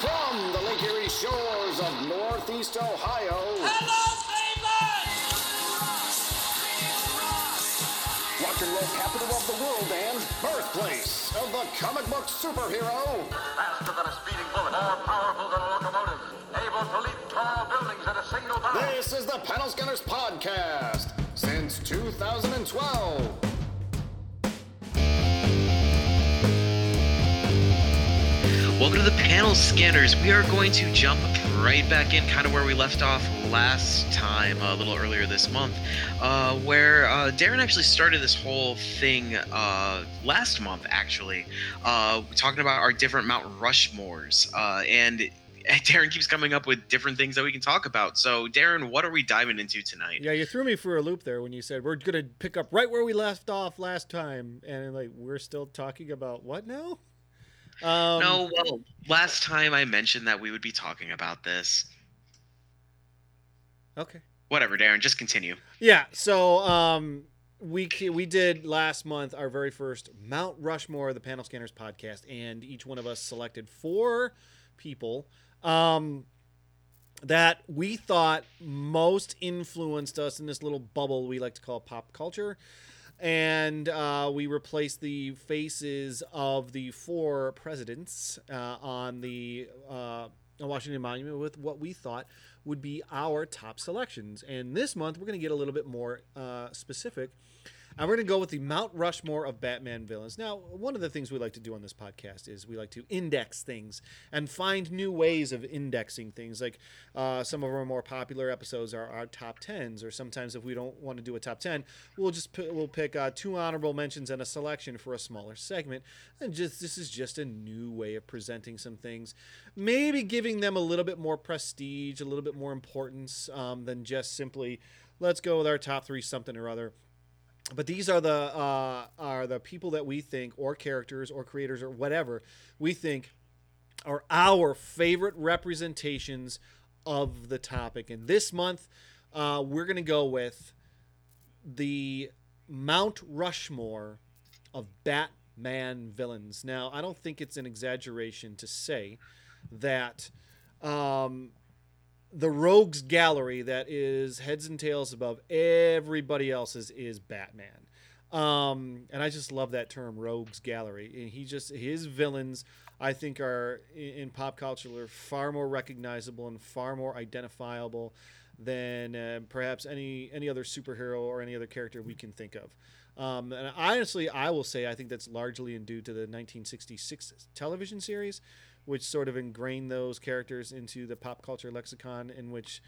From the Lake Erie shores of Northeast Ohio... Hello, Cleveland! Rock and roll capital of the world and birthplace of the comic book superhero... Faster than a speeding bullet, more powerful than a locomotive, able to leap tall buildings in a single bound. This is the Panel Scanners podcast since 2012. Welcome to the Panel Scanners. We are going to jump right back in kind of where we left off last time, a little earlier this month, where Darren actually started this whole thing last month, actually, talking about our different Mount Rushmores. And Darren keeps coming up with different things that we can talk about. So, Darren, what are we diving into tonight? Yeah, you threw me for a loop there when you said we're going to pick up right where we left off last time. And like we're still talking about what now? No, well, last time I mentioned that we would be talking about this. Okay. Whatever, Darren, just continue. Yeah, so we did last month our very first Mount Rushmore of the Panel Scanners podcast, and each one of us selected four people that we thought most influenced us in this little bubble we like to call pop culture. And we replaced the faces of the four presidents on the Washington Monument with what we thought would be our top selections. And this month, we're going to get a little bit more specific. And we're going to go with the Mount Rushmore of Batman villains. Now, one of the things we like to do on this podcast is we like to index things and find new ways of indexing things. Like some of our more popular episodes are our top tens, or sometimes if we don't want to do a top 10, we'll pick two honorable mentions and a selection for a smaller segment. And this is just a new way of presenting some things, maybe giving them a little bit more prestige, a little bit more importance than just simply let's go with our top three something or other. But these are the people that we think, or characters, or creators, or whatever, we think are our favorite representations of the topic. And this month, we're going to go with the Mount Rushmore of Batman villains. Now, I don't think it's an exaggeration to say that the rogues gallery that is heads and tails above everybody else's is Batman. And I just love that term, rogues gallery. And his villains, I think, are in pop culture far more recognizable and far more identifiable than perhaps any other superhero or any other character we can think of. And honestly, I will say I think that's largely due to the 1966 television series, which sort of ingrained those characters into the pop culture lexicon, in which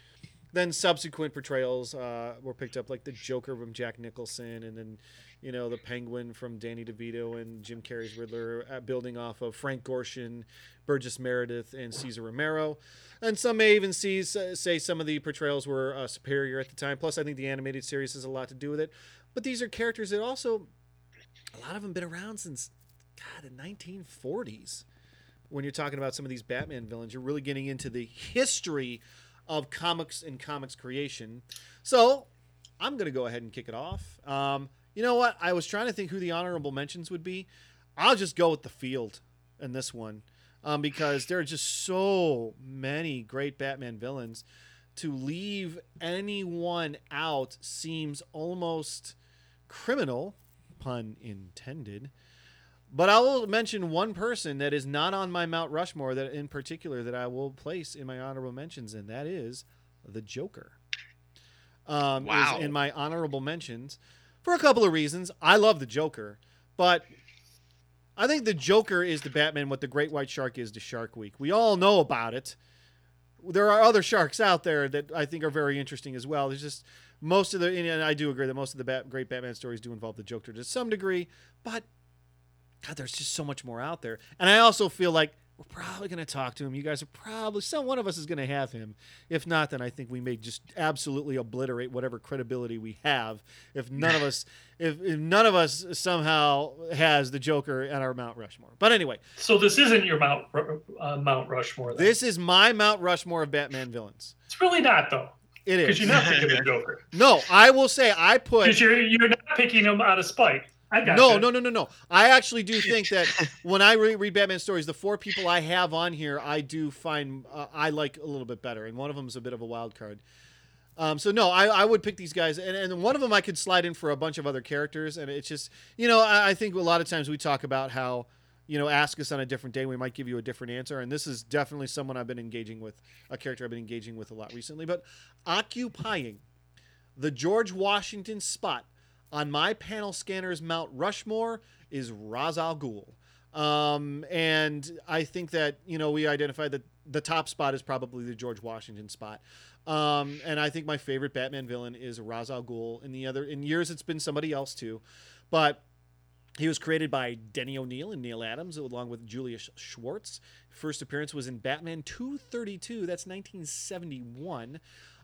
then subsequent portrayals were picked up, like the Joker from Jack Nicholson, and then, you know, the Penguin from Danny DeVito and Jim Carrey's Riddler, building off of Frank Gorshin, Burgess Meredith, and Cesar Romero. And some may even say some of the portrayals were superior at the time. Plus, I think the animated series has a lot to do with it. But these are characters that also, a lot of them been around since, God, the 1940s. When you're talking about some of these Batman villains, you're really getting into the history of comics and comics creation. So I'm going to go ahead and kick it off. You know what? I was trying to think who the honorable mentions would be. I'll just go with the field in this one because there are just so many great Batman villains. To leave anyone out seems almost criminal, pun intended. But I will mention one person that is not on my Mount Rushmore that in particular that I will place in my honorable mentions, and that is the Joker. Wow. Is in my honorable mentions for a couple of reasons. I love the Joker, but I think the Joker is to Batman what the Great White Shark is to Shark Week. We all know about it. There are other sharks out there that I think are very interesting as well. There's just most of the, and I do agree that most of the great Batman stories do involve the Joker to some degree, but God, there's just so much more out there. And I also feel like we're probably going to talk to him. You guys are probably, one of us is going to have him. If not, then I think we may just absolutely obliterate whatever credibility we have. If none of us, if none of us somehow has the Joker at our Mount Rushmore. But anyway. So this isn't your Mount Rushmore, then. This is my Mount Rushmore of Batman villains. It's really not, though. It is. Because you're not picking the Joker. No, I will say I put. Because you're not picking him out of spite. No. I actually do think that when I read Batman stories, the four people I have on here, I do find I like a little bit better. And one of them is a bit of a wild card. So, no, I would pick these guys. And one of them I could slide in for a bunch of other characters. And it's just, you know, I think a lot of times we talk about how, you know, ask us on a different day, we might give you a different answer. And this is definitely someone I've been engaging with, a character I've been engaging with a lot recently. But occupying the George Washington spot on my Panel Scanners Mount Rushmore is Ra's al Ghul. And I think that, you know, we identified that the top spot is probably the George Washington spot. And I think my favorite Batman villain is Ra's al Ghul. And the other, in years, it's been somebody else too. But he was created by Denny O'Neill and Neil Adams, along with Julius Schwartz. First appearance was in Batman 232. That's 1971.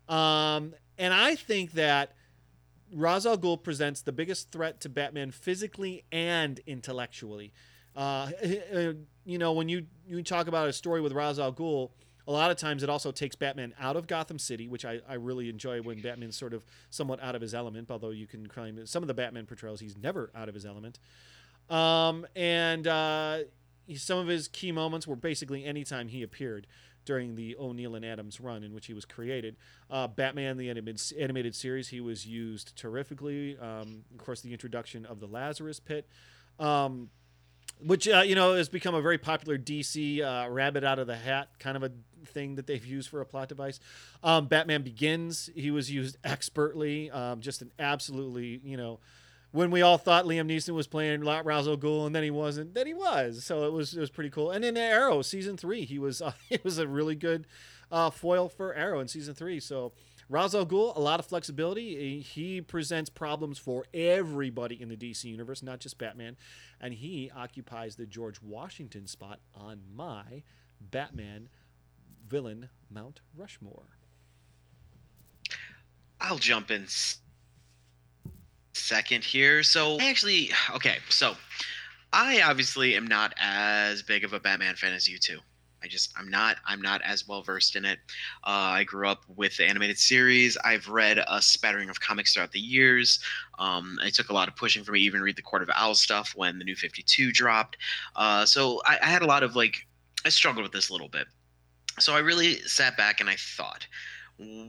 And I think that Ra's al Ghul presents the biggest threat to Batman physically and intellectually. You know, when you talk about a story with Ra's al Ghul, a lot of times it also takes Batman out of Gotham City, which I really enjoy when Batman's sort of somewhat out of his element, although you can claim some of the Batman portrayals he's never out of his element. Some of his key moments were basically any time he appeared during the O'Neill and Adams run in which he was created. Batman, the animated series, he was used terrifically. Of course, the introduction of the Lazarus Pit, which, you know, has become a very popular DC rabbit out of the hat kind of a thing that they've used for a plot device. Batman Begins, he was used expertly, just an absolutely, you know, when we all thought Liam Neeson was playing Ra's al Ghul and then he wasn't, then he was. So it was pretty cool. And in Arrow season 3, he was a really good foil for Arrow in season 3. So Ra's al Ghul, a lot of flexibility. He presents problems for everybody in the DC universe, not just Batman. And he occupies the George Washington spot on my Batman villain Mount Rushmore. I'll jump in second here. So I obviously am not as big of a Batman fan as you two. I'm not as well versed in it. I grew up with the animated series. I've read a spattering of comics throughout the years. It took a lot of pushing for me to even read the Court of Owls stuff when the New 52 dropped. So I had a lot of, like, I struggled with this a little bit. So I really sat back and I thought,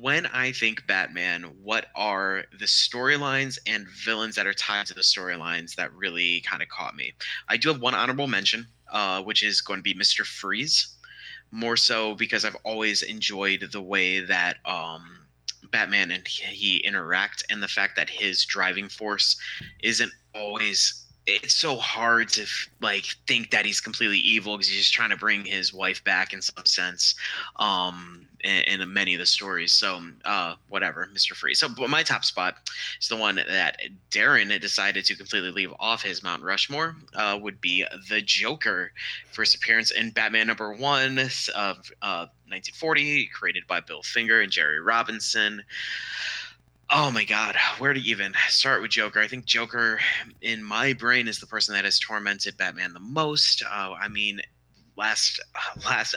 when I think Batman, what are the storylines and villains that are tied to the storylines that really kind of caught me? I do have one honorable mention, which is going to be Mr. Freeze. More so because I've always enjoyed the way that Batman and he interact, and the fact that his driving force isn't always – it's so hard to, like, think that he's completely evil because he's just trying to bring his wife back in some sense in many of the stories. So whatever, Mr. Freeze. So but my top spot is the one that Darren decided to completely leave off his Mount Rushmore, would be the Joker. First appearance in Batman #1 of 1940, created by Bill Finger and Jerry Robinson. Oh my God, where to even start with Joker? I think Joker, in my brain, is the person that has tormented Batman the most. I mean, last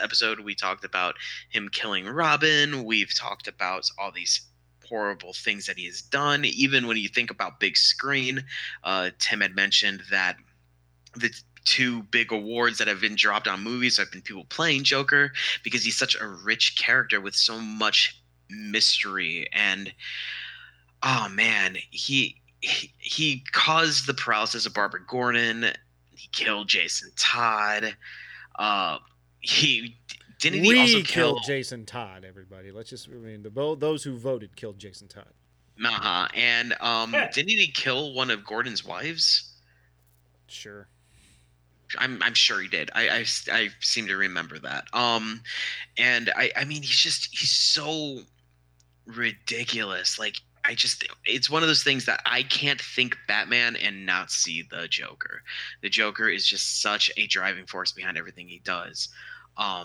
episode we talked about him killing Robin. We've talked about all these horrible things that he has done. Even when you think about big screen, Tim had mentioned that the two big awards that have been dropped on movies have been people playing Joker, because he's such a rich character with so much mystery. And oh man, he caused the paralysis of Barbara Gordon. He killed Jason Todd. He killed Jason Todd. Everybody, let's just those who voted killed Jason Todd. And didn't he kill one of Gordon's wives? Sure. I'm sure he did. I seem to remember that. And I mean, he's so ridiculous. Like, it's one of those things that I can't think Batman and not see the Joker. The Joker is just such a driving force behind everything he does. I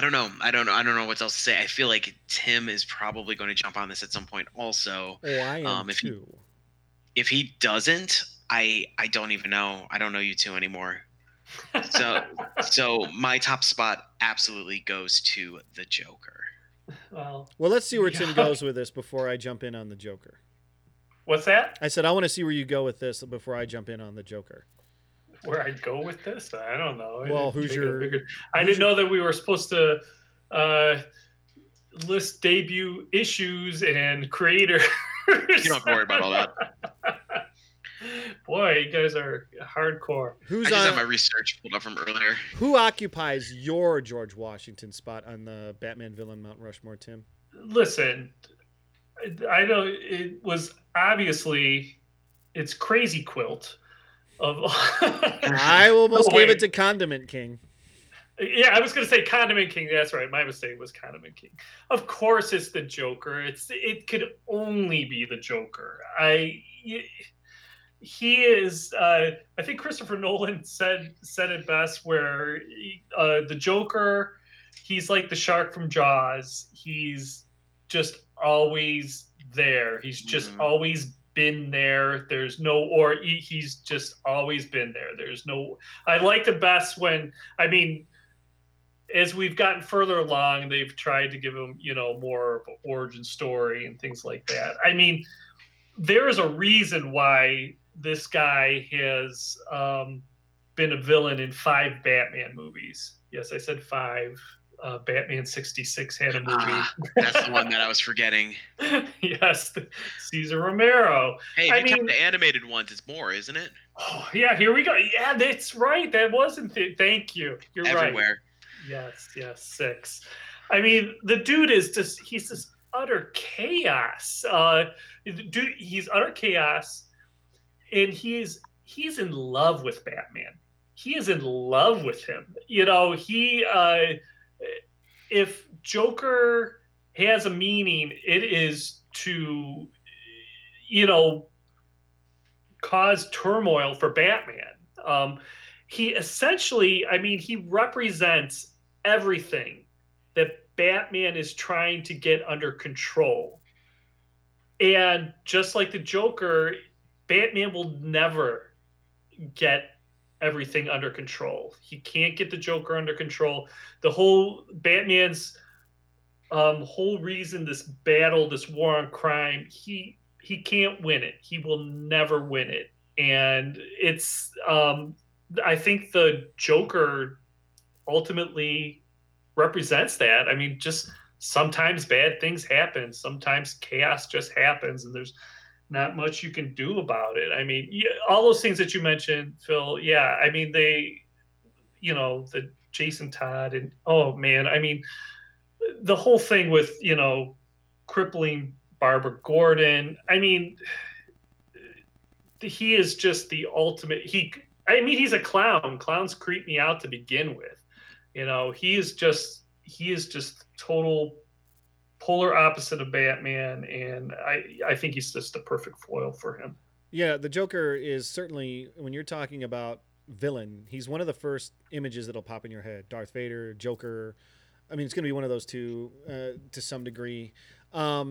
don't know what else to say. I feel like Tim is probably going to jump on this at some point also. Oh, I am too. If he doesn't, I don't even know. I don't know you two anymore. So my top spot absolutely goes to the Joker. Well, let's see where Tim goes with this before I jump in on the Joker. What's that? I said, I want to see where you go with this before I jump in on the Joker. Where I'd go with this? I don't know. Well, I didn't know that we were supposed to list debut issues and creators. You don't have to worry about all that. Boy, you guys are hardcore. I just have my research pulled up from earlier. Who occupies your George Washington spot on the Batman villain Mount Rushmore, Tim? Listen, I know it was obviously it's Crazy Quilt. I almost gave it to Condiment King. Yeah, I was going to say Condiment King. That's right. My mistake was Condiment King. Of course, it's the Joker. It could only be the Joker. He is. I think Christopher Nolan said it best, where the Joker, he's like the shark from Jaws. He's just always there. He's just always been there. He's just always been there. I like the best when, I mean, as we've gotten further along, they've tried to give him, more of an origin story and things like that. I mean, there is a reason why this guy has been a villain in 5 Batman movies. Yes, I said 5. Batman 66 had a movie. That's the one that I was forgetting. Yes, Cesar Romero. Hey, if you count the animated ones, it's more, isn't it? Oh, yeah, here we go. Yeah, that's right. That wasn't it. Thank you. You're everywhere. Right. Everywhere. Yes, 6. I mean, the dude is just, he's this utter chaos. Dude, he's utter chaos, and he's in love with Batman. He is in love with him. If Joker has a meaning, it is to, cause turmoil for Batman. He essentially, he represents everything that Batman is trying to get under control. And just like the Joker, Batman will never get everything under control. He can't get the Joker under control. The whole Batman's whole reason, this battle, this war on crime, he can't win it. He will never win it. And it's I think the Joker ultimately represents that. Just sometimes bad things happen. Sometimes chaos just happens, and there's not much you can do about it. All those things that you mentioned, Phil, yeah, they, the Jason Todd and, oh, man, the whole thing with, crippling Barbara Gordon, he is just the ultimate, he's a clown. Clowns creep me out to begin with. He is just total polar opposite of Batman, and I think he's just the perfect foil for him. Yeah, the Joker is certainly, when you're talking about villain, he's one of the first images that'll pop in your head. Darth Vader, Joker. It's going to be one of those two to some degree. And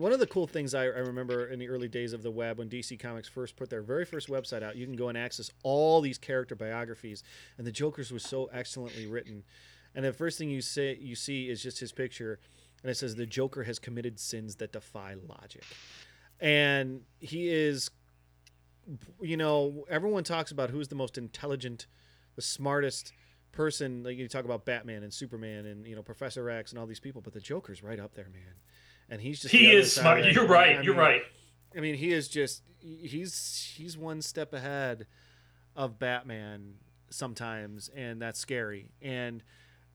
one of the cool things I remember in the early days of the web, when DC Comics first put their very first website out, you can go and access all these character biographies, and the Joker's was so excellently written. And the first thing you see is just his picture. And it says the Joker has committed sins that defy logic. And he is, everyone talks about who's the most intelligent, the smartest person. Like, you talk about Batman and Superman and, Professor X and all these people, but the Joker's right up there, man. And he's just, he is smart. You're right. You're right. He is just, he's one step ahead of Batman sometimes. And that's scary. And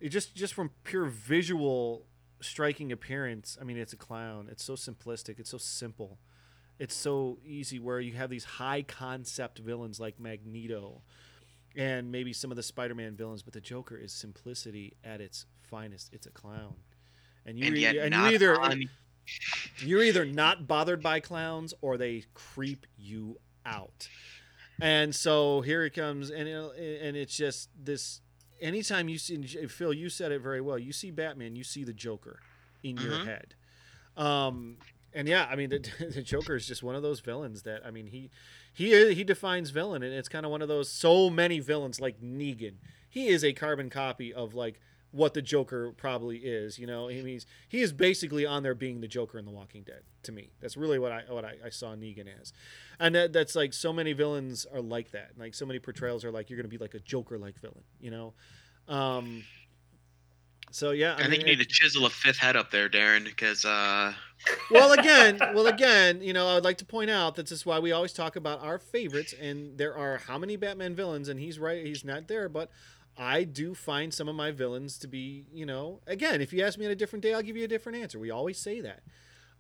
it just from pure visual striking appearance, it's a clown. It's so simplistic. It's so simple. It's so easy, where you have these high concept villains like Magneto and maybe some of the Spider-Man villains, but the Joker is simplicity at its finest. It's a clown. You're either not bothered by clowns or they creep you out. And so here it comes, and it's just this. Anytime you see, Phil, you said it very well, you see Batman, you see the Joker in your head. And yeah, the Joker is just one of those villains that, he defines villain, and it's kind of one of those, so many villains like Negan. He is a carbon copy of, like, what the Joker probably is. You know, he is basically on there being the Joker in The Walking Dead to me. That's really what I saw Negan as, and that's like so many villains are like that. Like so many portrayals are like you're going to be like a Joker-like villain. You know. So yeah, I think you need to chisel a fifth head up there, Darren, because. Well, again, you know, I would like to point out that this is why we always talk about our favorites, and there are how many Batman villains, and he's right, he's not there, but I do find some of my villains to be, you know, again, if you ask me on a different day, I'll give you a different answer. We always say that,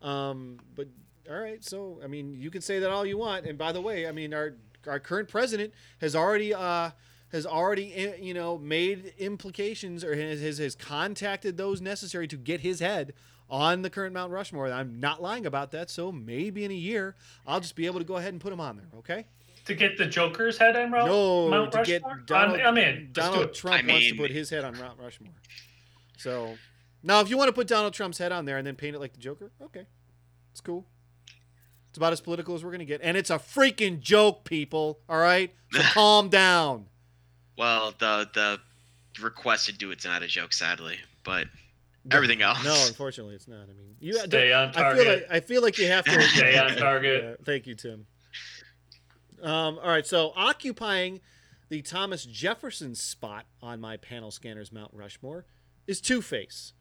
but all right, so I mean, you can say that all you want, and by the way, I mean our current president has already. Has already, you know, made implications or has contacted those necessary to get his head on the current Mount Rushmore. I'm not lying about that. So maybe in a year, I'll just be able to go ahead and put him on there. Okay. To get the Joker's head on Mount Rushmore? No, Donald Trump wants to put his head on Mount Rushmore. So now if you want to put Donald Trump's head on there and then paint it like the Joker, okay. It's cool. It's about as political as we're going to get. And it's a freaking joke, people. All right. So calm down. Well, the request to do it's not a joke, sadly, but everything else. No, unfortunately, it's not. I mean, you stay on target. I feel like you have to stay on target. Yeah, thank you, Tim. All right, so occupying the Thomas Jefferson spot on my Panel Scanners Mount Rushmore is Two-Face.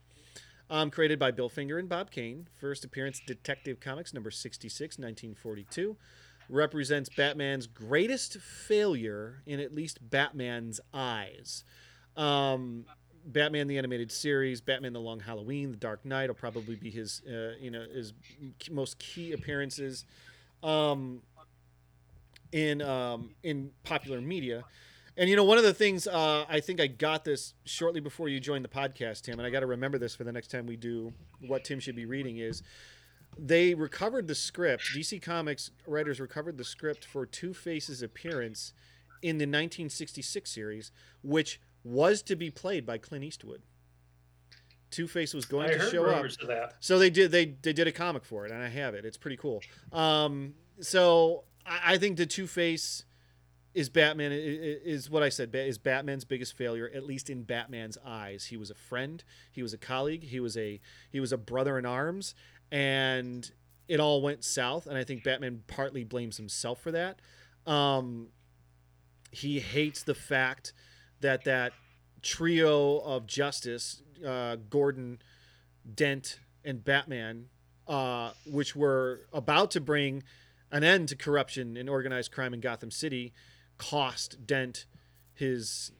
Created by Bill Finger and Bob Kane. First appearance, Detective Comics number 66, 1942. Represents Batman's greatest failure in at least Batman's eyes. Batman the Animated Series, Batman the Long Halloween, The Dark Knight will probably be his most key appearances in popular media. And you know, one of the things I think I got this shortly before you joined the podcast, Tim, and I got to remember this for the next time we do what Tim should be reading is. They recovered the script. DC Comics writers recovered the script for Two-Face's appearance in the 1966 series, which was to be played by Clint Eastwood. Two-Face was going to show up. Of that. So they did. They did a comic for it, and I have it. It's pretty cool. So I think the Two-Face is Batman. Is what I said. Is Batman's biggest failure, at least in Batman's eyes. He was a friend. He was a colleague. He was a brother in arms. And it all went south, and I think Batman partly blames himself for that. He hates the fact that trio of justice, Gordon, Dent, and Batman, which were about to bring an end to corruption and organized crime in Gotham City, cost Dent his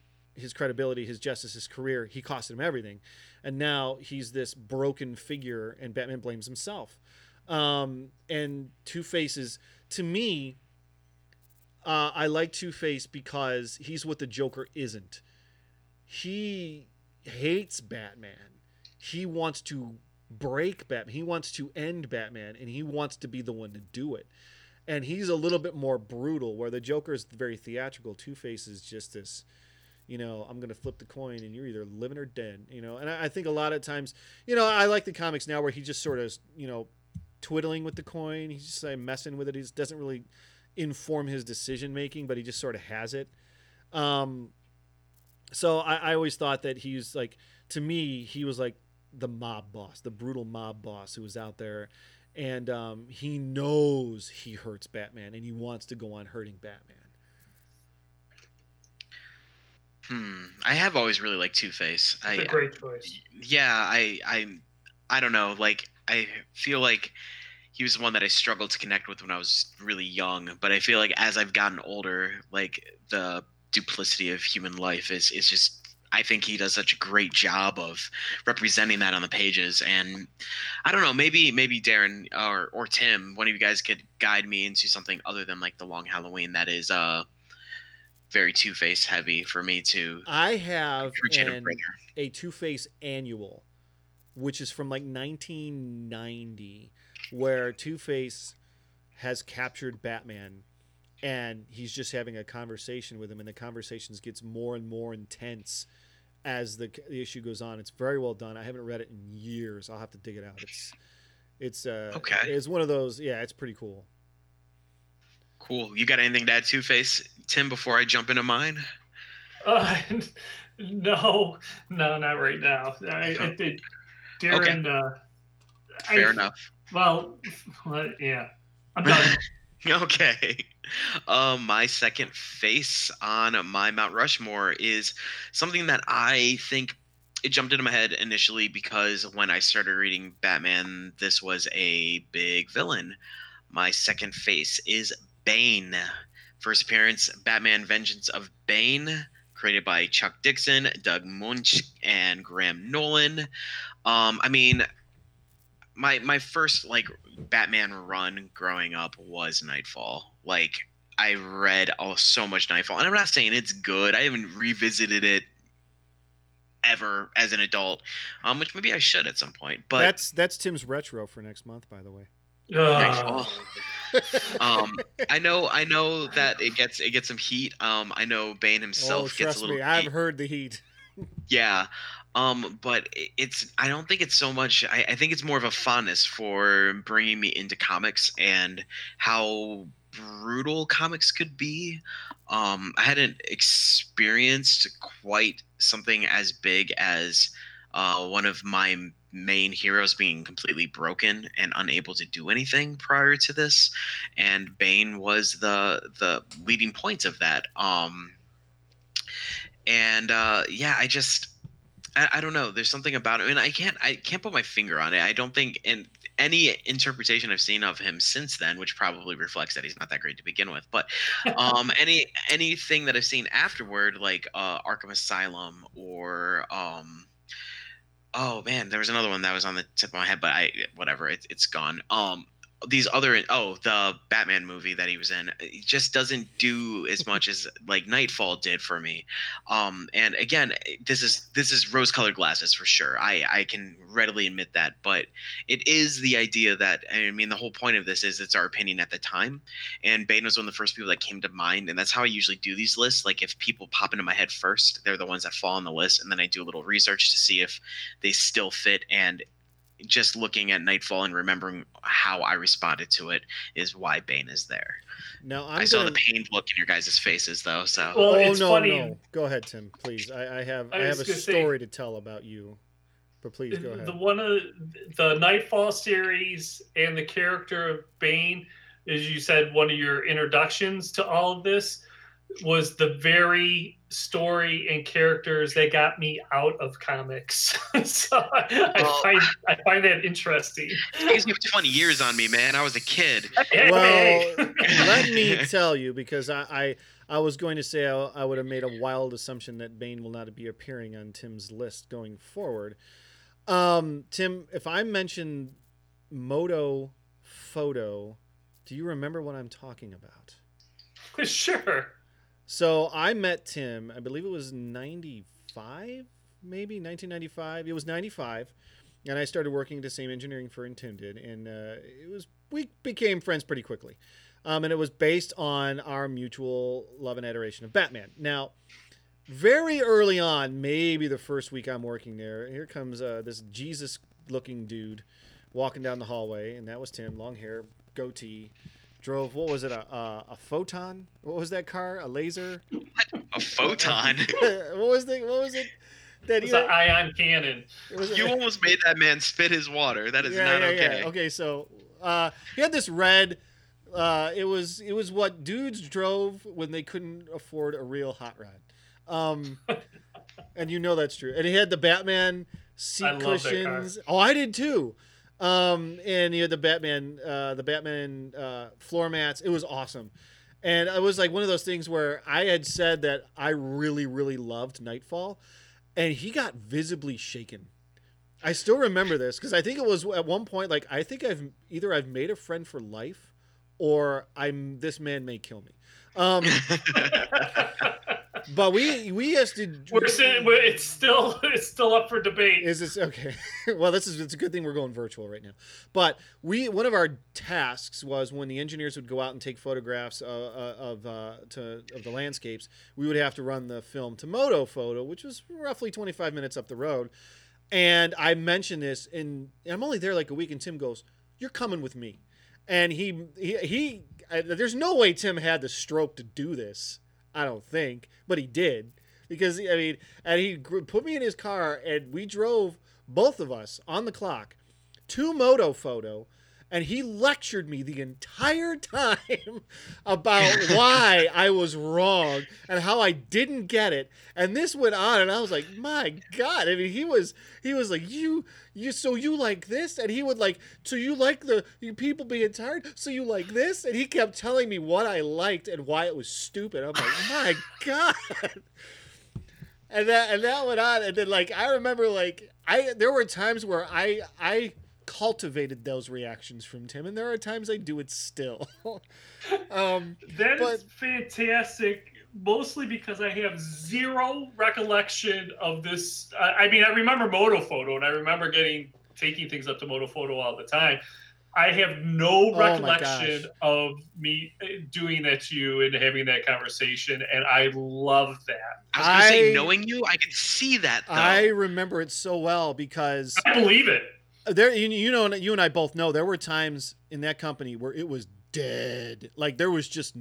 credibility, his justice, his career. He cost him everything. And now he's this broken figure, and Batman blames himself. And Two-Face is, to me, I like Two-Face because he's what the Joker isn't. He hates Batman. He wants to break Batman. He wants to end Batman, and he wants to be the one to do it. And he's a little bit more brutal, where the Joker is very theatrical. Two-Face is just this... You know, I'm going to flip the coin and you're either living or dead, you know. And I think a lot of times, you know, I like the comics now where he just sort of, you know, twiddling with the coin. He's just like messing with it. He just doesn't really inform his decision making, but he just sort of has it. So I always thought that he's like, to me, he was like the mob boss, the brutal mob boss who was out there. And he knows he hurts Batman and he wants to go on hurting Batman. I have always really liked Two-Face. It's a great choice. I don't know. Like, I feel like he was the one that I struggled to connect with when I was really young. But I feel like as I've gotten older, like the duplicity of human life is just. I think he does such a great job of representing that on the pages. And I don't know, maybe Darren or Tim, one of you guys could guide me into something other than like the Long Halloween that is very Two-Face heavy for me too. I have a Two-Face annual, which is from like 1990, where Two-Face has captured Batman and he's just having a conversation with him, and the conversation gets more and more intense as the issue goes on. It's very well done. I haven't read it in years. I'll have to dig it out. It's okay. It's one of those. Yeah, it's pretty cool. Cool. You got anything to add, Two-Face, Tim, before I jump into mine? No, not right now. I think Darren. Okay. Fair enough. Well, yeah. I'm done. Okay. My second face on my Mount Rushmore is something that I think it jumped into my head initially because when I started reading Batman, this was a big villain. My second face is Bane. First appearance, Batman Vengeance of Bane, created by Chuck Dixon, Doug Moench, and Graham Nolan. I mean, my first Batman run growing up was Nightfall. I read so much Nightfall, and I'm not saying it's good. I haven't revisited it ever as an adult, which maybe I should at some point. But that's Tim's retro for next month, by the way. I know that it gets some heat. I know Bane himself gets a little. I've heard the heat. Yeah. But I don't think it's so much. I think it's more of a fondness for bringing me into comics and how brutal comics could be. I hadn't experienced quite something as big as one of my main heroes being completely broken and unable to do anything prior to this, and Bane was the leading points of that. I just I don't know. There's something about him, and I can't put my finger on it. I don't think, and any interpretation I've seen of him since then, which probably reflects that he's not that great to begin with, but anything that I've seen afterward, like Arkham Asylum or oh man, there was another one that was on the tip of my head, but it's gone. These other the Batman movie that he was in, it just doesn't do as much as Nightfall did for me. And again, this is rose-colored glasses for sure. I can readily admit that, but it is the idea that the whole point of this is it's our opinion at the time, and Bane was one of the first people that came to mind, and that's how I usually do these lists. If people pop into my head first, they're the ones that fall on the list, and then I do a little research to see if they still fit, and just looking at Nightfall and remembering how I responded to it is why Bane is there. Now I saw the pained look in your guys' faces, though. So, funny. Go ahead, Tim. Please, I have a story to tell about you, but please go ahead. The one of the Nightfall series and the character of Bane, as you said, one of your introductions to all of this was the very story and characters that got me out of comics. So I find that interesting. It's 20 years on me, man. I was a kid. Well, let me tell you, because I was going to say I would have made a wild assumption that Bane will not be appearing on Tim's list going forward. Tim, if I mention Moto Photo, do you remember what I'm talking about? Sure. So I met Tim, I believe it was 95, maybe 1995. It was 95, and I started working at the same engineering firm Tim did, and we became friends pretty quickly. And it was based on our mutual love and adoration of Batman. Now, very early on, maybe the first week I'm working there, here comes this Jesus-looking dude walking down the hallway, and that was Tim, long hair, goatee. Drove, what was it, a Photon? What was that car? A Laser? What? A Photon? What was it? That it was an ion cannon. You almost made that man spit his water. That is not okay. Yeah. Okay, so he had this red. It was what dudes drove when they couldn't afford a real hot rod. And you know that's true. And he had the Batman seat cushions. Oh, I did too. And you had the Batman floor mats. It was awesome. And it was one of those things where I had said that I really, really loved Nightfall, and he got visibly shaken. I still remember this because I think it was at one point, I think I've made a friend for life or this man may kill me. But we has to. It's still up for debate. Is this okay? Well, it's a good thing we're going virtual right now. But one of our tasks was when the engineers would go out and take photographs of the landscapes, we would have to run the film to Moto Photo, which was roughly 25 minutes up the road. And I mentioned this, and I'm only there a week, and Tim goes, "You're coming with me," and there's no way Tim had the stroke to do this. I don't think, but he did. because, I mean, and he put me in his car and we drove, both of us, on the clock to Moto Photo. And he lectured me the entire time about why I was wrong and how I didn't get it. And this went on, and I was like, my God. I mean, he was like, so you like this? And he would like, so you like the people being tired? So you like this? And he kept telling me what I liked and why it was stupid. I'm like, my God. And that went on. And then, like, I remember, like, there were times where I cultivated those reactions from Tim, and there are times I do it still. That is fantastic, mostly because I have zero recollection of this. I mean, I remember Moto Photo, and I remember taking things up to Moto Photo all the time. I have no recollection of me doing that to you and having that conversation, and I love that. I was going to say, knowing you, I can see that, though. I remember it so well because I believe it. There, you know, you and I both know there were times in that company where it was dead. Like there was just,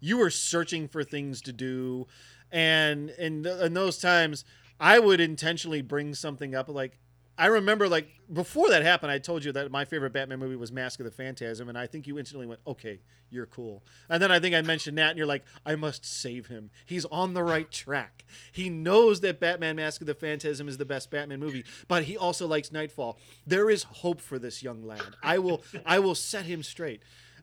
you were searching for things to do, and in those times, I would intentionally bring something up. Like I remember, like before that happened, I told you that my favorite Batman movie was Mask of the Phantasm, and I think you instantly went, "Okay, you're cool." And then I think I mentioned that, and you're like, "I must save him. He's on the right track. He knows that Batman Mask of the Phantasm is the best Batman movie, but he also likes Nightfall. There is hope for this young lad. I will set him straight."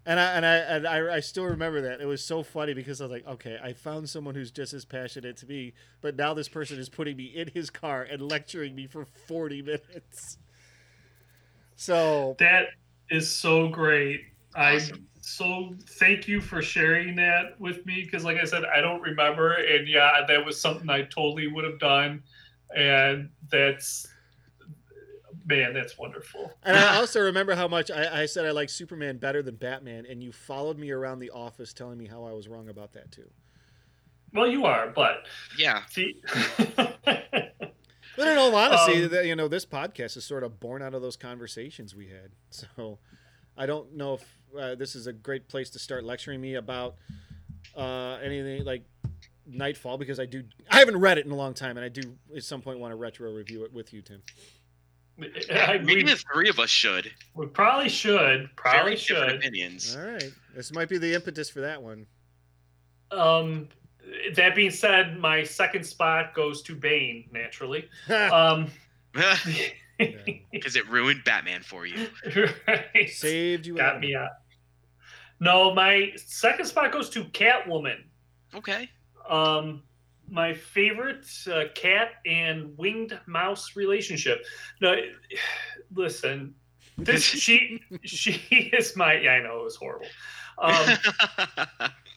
And I still remember that. It was so funny because I was like, okay, I found someone who's just as passionate to me, but now this person is putting me in his car and lecturing me for 40 minutes. So that is so great. Awesome. So thank you for sharing that with me because, like I said, I don't remember. And, yeah, that was something I totally would have done. And that's... Man, that's wonderful. And I also remember how much I said I like Superman better than Batman, and you followed me around the office telling me how I was wrong about that, too. Well, you are, but... Yeah. See? But in all honesty, you know, this podcast is sort of born out of those conversations we had. So I don't know if this is a great place to start lecturing me about anything like Nightfall, because I haven't read it in a long time, and I do at some point want to retro review it with you, Tim. Maybe the three of us should. We probably should. Very should. Opinions. All right. This might be the impetus for that one. That being said, my second spot goes to Bane, naturally. Because it ruined Batman for you. Right. Saved you. Got me out. No, my second spot goes to Catwoman. Okay. My favorite cat and winged mouse relationship. Now, listen, she is my. Yeah, I know it was horrible.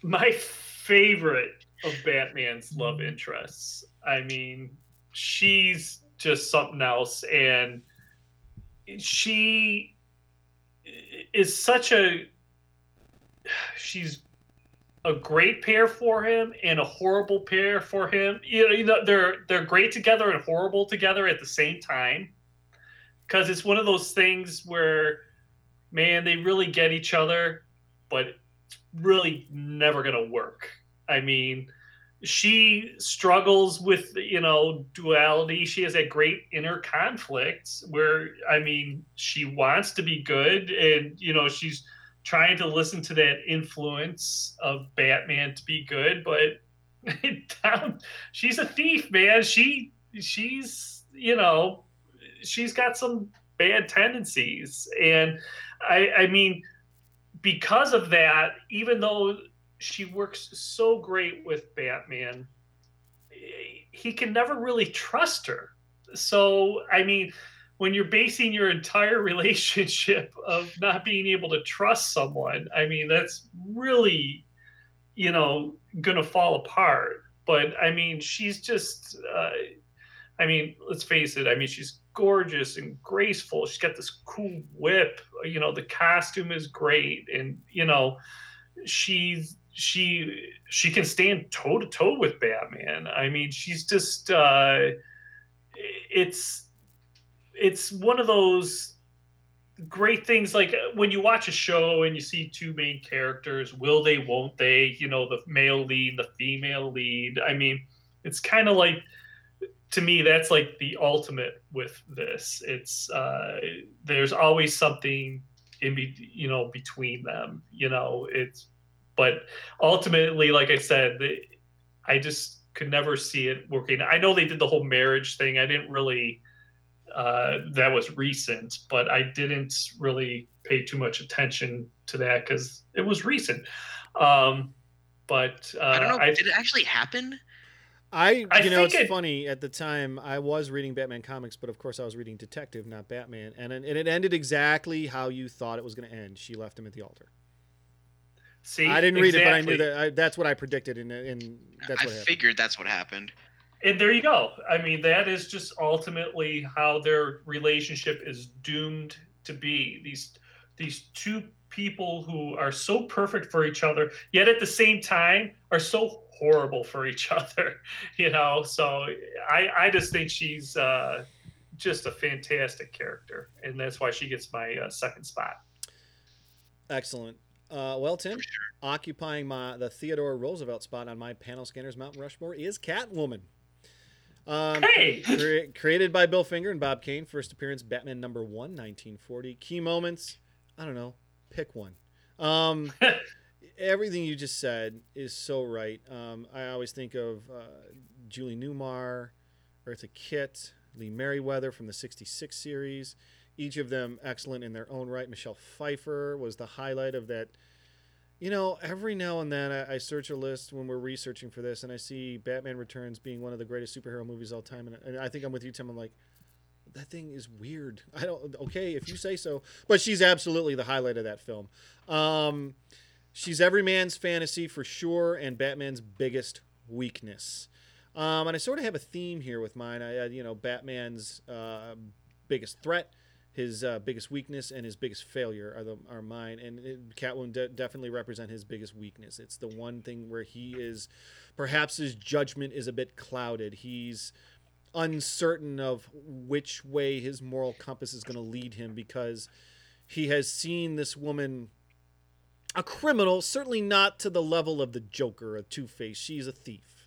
My favorite of Batman's love interests. I mean, she's just something else, and she is such a. She's a great pair for him and a horrible pair for him. You know they're great together and horrible together at the same time. Because it's one of those things where, man, they really get each other, but it's really never going to work. I mean, she struggles with, you know, duality. She has that great inner conflict where, I mean, she wants to be good and, you know, she's trying to listen to that influence of Batman to be good, but she's a thief, man. She's, you know, she's got some bad tendencies. And I mean, because of that, even though she works so great with Batman, he can never really trust her. So, I mean, when you're basing your entire relationship of not being able to trust someone, I mean, that's really, you know, going to fall apart. But I mean, she's just, I mean, let's face it. I mean, she's gorgeous and graceful. She's got this cool whip, you know, the costume is great. And, you know, she can stand toe to toe with Batman. I mean, she's just, it's one of those great things, like when you watch a show and you see two main characters, will they, won't they, you know, the male lead, the female lead. I mean, It's kind of like, to me, that's like the ultimate with this. It's there's always something in between them, it's, but ultimately, like I said, I just could never see it working. I know they did the whole marriage thing. I didn't really, that was recent, but I didn't really pay too much attention to that because it was recent. But I don't know. Did it actually happen? It's funny. At the time, I was reading Batman comics, but of course, I was reading Detective, not Batman. And it ended exactly how you thought it was going to end. She left him at the altar. See, I didn't read it, but I knew that that's what I predicted, and that's what happened. I figured that's what happened. And there you go. I mean, that is just ultimately how their relationship is doomed to be. These two people who are so perfect for each other, yet at the same time are so horrible for each other, So I just think she's just a fantastic character, and that's why she gets my second spot. Excellent. Well, Tim, sure. Occupying the Theodore Roosevelt spot on my Panel Scanners Mount Rushmore is Catwoman. Hey! Created by Bill Finger and Bob Kane. First appearance, Batman number 1, 1940. Key moments, I don't know, pick one. Everything you just said is so right. I always think of Julie Newmar, Eartha Kitt, Lee Merriweather from the 66 series. Each of them excellent in their own right. Michelle Pfeiffer was the highlight of that. Every now and then I search a list when we're researching for this, and I see Batman Returns being one of the greatest superhero movies of all time. And I think I'm with you, Tim. I'm like, that thing is weird. Okay, if you say so. But she's absolutely the highlight of that film. She's every man's fantasy for sure, and Batman's biggest weakness. And I sort of have a theme here with mine. Batman's biggest threat, his biggest weakness, and his biggest failure are mine. And Catwoman definitely represent his biggest weakness. It's the one thing where he is, perhaps his judgment is a bit clouded. He's uncertain of which way his moral compass is going to lead him because he has seen this woman, a criminal, certainly not to the level of the Joker or Two-Face. She's a thief.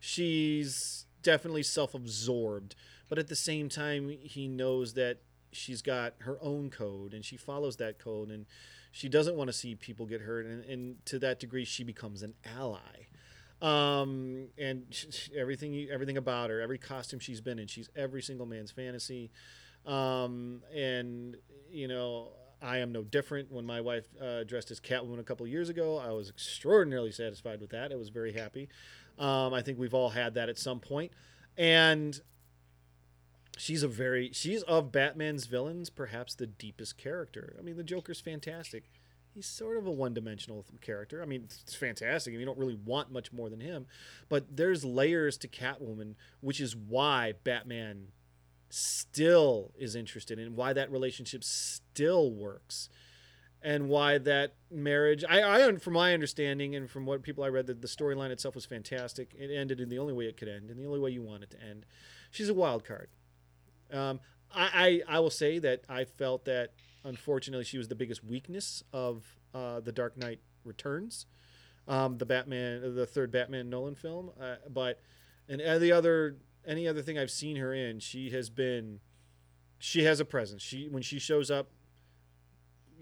She's definitely self-absorbed. But at the same time, he knows that she's got her own code, and she follows that code, and she doesn't want to see people get hurt, and to that degree she becomes an ally. And everything about her, every costume she's been in, she's every single man's fantasy. I am no different. When my wife dressed as Catwoman a couple years ago, I was extraordinarily satisfied with that. I was very happy. I think we've all had that at some point. And she's of Batman's villains, perhaps the deepest character. I mean, the Joker's fantastic. He's sort of a one-dimensional character. I mean, it's fantastic, and you don't really want much more than him. But there's layers to Catwoman, which is why Batman still is interested in, why that relationship still works, and why that marriage... I from my understanding and from what people I read, that the storyline itself was fantastic. It ended in the only way it could end, and the only way you want it to end. She's a wild card. I will say that I felt that, unfortunately, she was the biggest weakness of The Dark Knight Returns, the third Batman Nolan film. But in any other thing I've seen her in, she has a presence. When she shows up,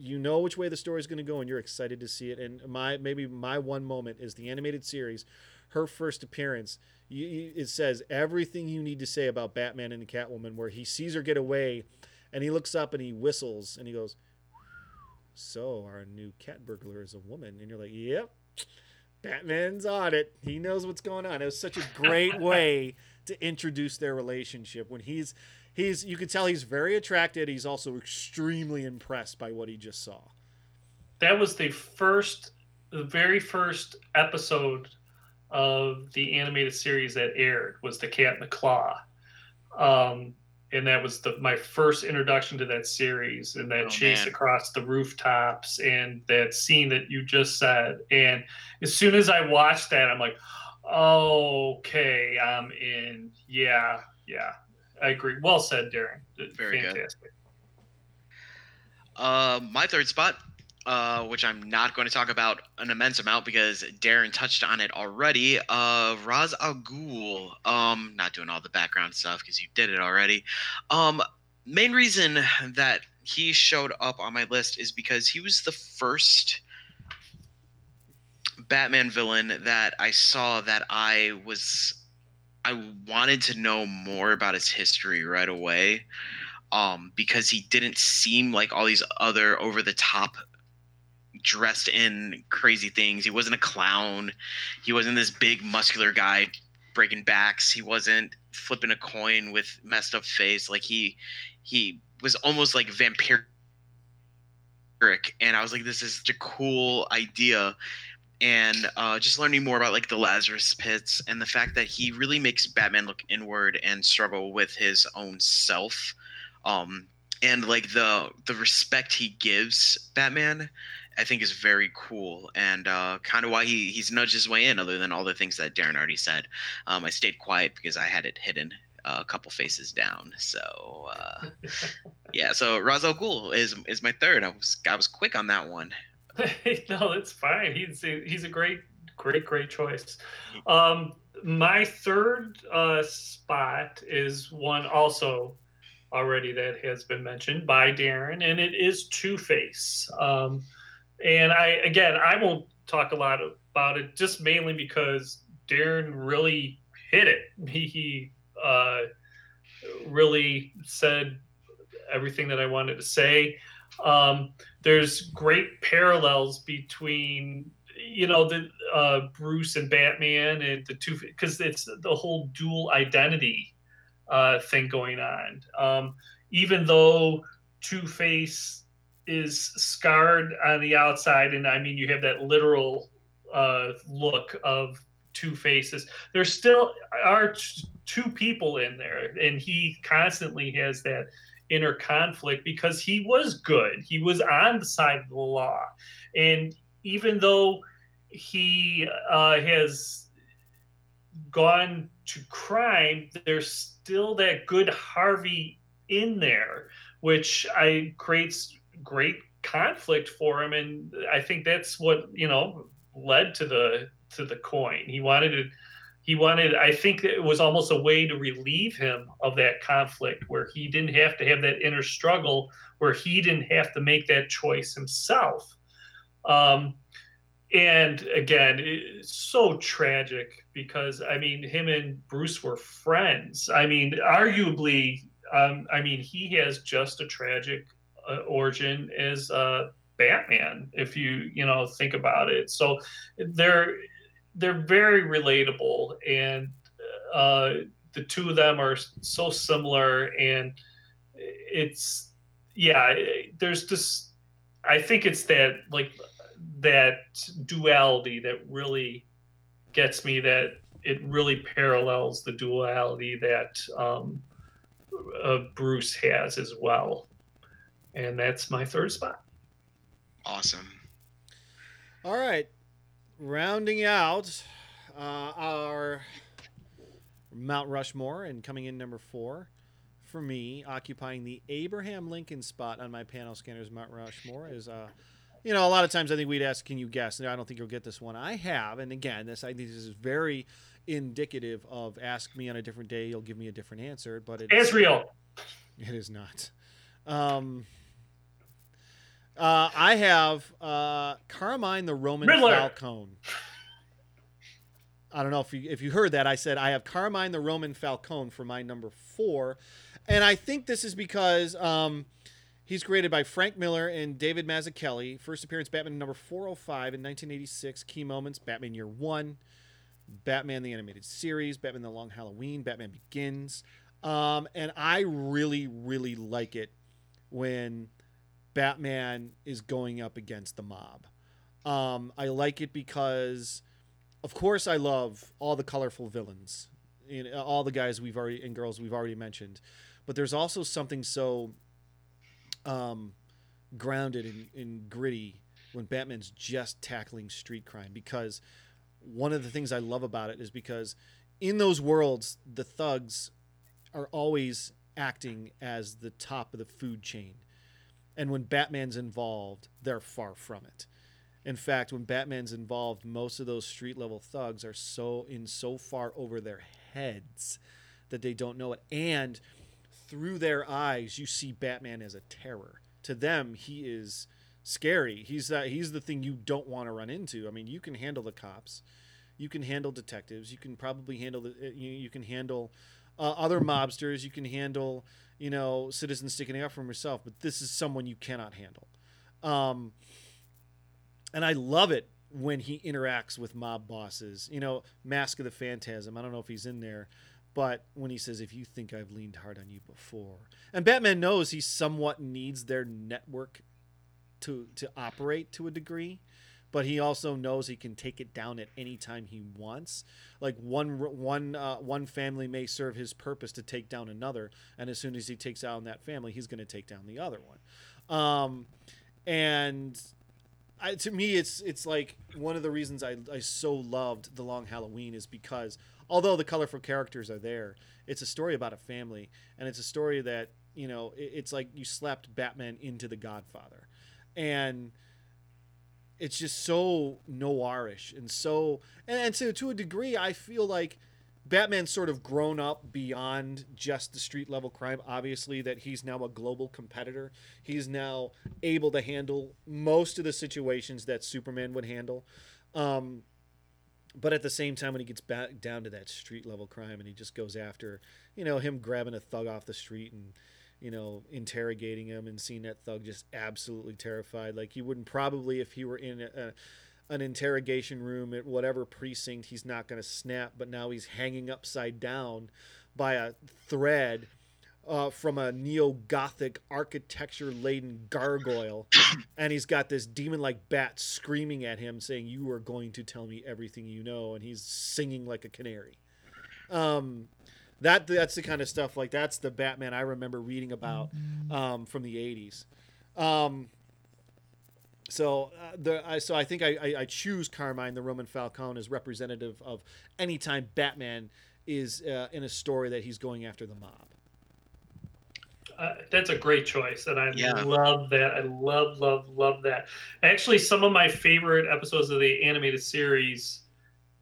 you know which way the story is going to go, and you're excited to see it. And maybe my one moment is the animated series, her first appearance. It says everything you need to say about Batman and the Catwoman, where he sees her get away and he looks up and he whistles and he goes, "So our new cat burglar is a woman." And you're like, yep, Batman's on it. He knows what's going on. It was such a great way to introduce their relationship when he's you can tell he's very attracted. He's also extremely impressed by what he just saw. That was the very first episode of the animated series that aired, was The Cat and the Claw. And that was my first introduction to that series, and that chase across the rooftops and that scene that you just said. And as soon as I watched that, I'm like, okay, I'm in. Yeah, I agree. Well said, Darren. Very fantastic. Good. My third spot, which I'm not going to talk about an immense amount because Darren touched on it already, of Ra's al Ghul. Not doing all the background stuff because you did it already. Main reason that he showed up on my list is because he was the first Batman villain that I saw that I wanted to know more about his history right away, because he didn't seem like all these other over-the-top dressed in crazy things. He wasn't a clown. He wasn't this big muscular guy breaking backs. He wasn't flipping a coin with messed up face. Like he was almost like vampiric. And I was like, this is such a cool idea. And just learning more about like the Lazarus pits and the fact that he really makes Batman look inward and struggle with his own self, and like the respect he gives Batman, I think is very cool, and kind of why he's nudged his way in, other than all the things that Darren already said. I stayed quiet because I had it hidden a couple faces down. So yeah, so Ra's al Ghul is my third. I was quick on that one. No, it's fine. He's a great choice. My third spot is one also already that has been mentioned by Darren, and it is Two-Face. And I won't talk a lot about it, just mainly because Darren really hit it. He really said everything that I wanted to say. There's great parallels between, the Bruce and Batman and the two, because it's the whole dual identity thing going on. Even though Two-Face is scarred on the outside, and I mean, you have that literal look of two faces, there still are two people in there, and he constantly has that inner conflict because he was good. He was on the side of the law. And even though he has gone to crime, there's still that good Harvey in there, which creates great conflict for him. And I think that's what, led to the coin. He wanted, I think it was almost a way to relieve him of that conflict, where he didn't have to have that inner struggle, where he didn't have to make that choice himself. And again, it's so tragic because, him and Bruce were friends. Arguably, he has just a tragic origin as Batman, if you think about it. So they're very relatable, and the two of them are so similar, and there's just, I think it's that, like, that duality that really gets me, that it really parallels the duality that Bruce has as well. And that's my third spot. Awesome. All right. Rounding out our Mount Rushmore and coming in number 4 for me, occupying the Abraham Lincoln spot on my Panel Scanners Mount Rushmore is, a lot of times I think we'd ask, can you guess? No, I don't think you'll get this one. I have, and again, this is very indicative of ask me on a different day, you'll give me a different answer. But it's real. It is not. I have Carmine the Roman Riddler. Falcone. I don't know if you heard that. I said I have Carmine the Roman Falcone for my number 4. And I think this is because he's created by Frank Miller and David Mazzucchelli. First appearance, Batman number 405 in 1986. Key moments, Batman Year 1, Batman the Animated Series, Batman the Long Halloween, Batman Begins. And I really, really like it when Batman is going up against the mob. I like it because, of course, I love all the colorful villains, all the guys and girls we've already mentioned. But there's also something so grounded and gritty when Batman's just tackling street crime, because one of the things I love about it is because in those worlds, the thugs are always acting as the top of the food chain. And when Batman's involved, they're far from it. In fact, when Batman's involved, most of those street-level thugs are so far over their heads that they don't know it. And through their eyes, you see Batman as a terror. To them, he is scary. He's the thing you don't want to run into. I mean, you can handle the cops. You can handle detectives. You can probably handle other mobsters. You can handle, citizens sticking out for yourself. But this is someone you cannot handle. And I love it when he interacts with mob bosses. Mask of the Phantasm. I don't know if he's in there. But when he says, if you think I've leaned hard on you before. And Batman knows he somewhat needs their network to operate to a degree. But he also knows he can take it down at any time he wants. Like one family may serve his purpose to take down another. And as soon as he takes down that family, he's going to take down the other one. To me, it's like one of the reasons I so loved The Long Halloween is because although the colorful characters are there, it's a story about a family. And it's a story that, it's like you slapped Batman into The Godfather. And it's just so noirish and to a degree, I feel like Batman's sort of grown up beyond just the street level crime. Obviously, that he's now a global competitor. He's now able to handle most of the situations that Superman would handle. But at the same time, when he gets back down to that street level crime and he just goes after, him grabbing a thug off the street and, interrogating him and seeing that thug just absolutely terrified. Like he wouldn't probably, if he were in an interrogation room at whatever precinct, he's not going to snap, but now he's hanging upside down by a thread from a neo-Gothic architecture-laden gargoyle, and he's got this demon-like bat screaming at him saying, you are going to tell me everything you know, and he's singing like a canary. That's the kind of stuff, like that's the Batman I remember reading about from the 80s. I think I choose Carmine the Roman Falcone as representative of any time Batman is in a story that he's going after the mob. That's a great choice, and I love that. I love that. Actually, some of my favorite episodes of the animated series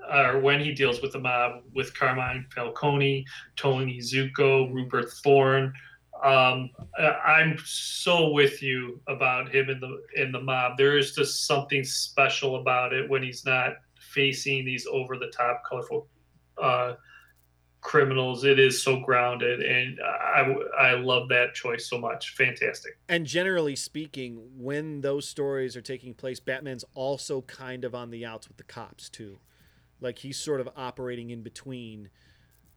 are when he deals with the mob with Carmine Falcone, Tony Zuko, Rupert Thorne. I'm so with you about him in the mob. There is just something special about it when he's not facing these over the top colorful criminals. It is so grounded, and I love that choice so much. Fantastic. And generally speaking, when those stories are taking place, Batman's also kind of on the outs with the cops too. Like he's sort of operating in between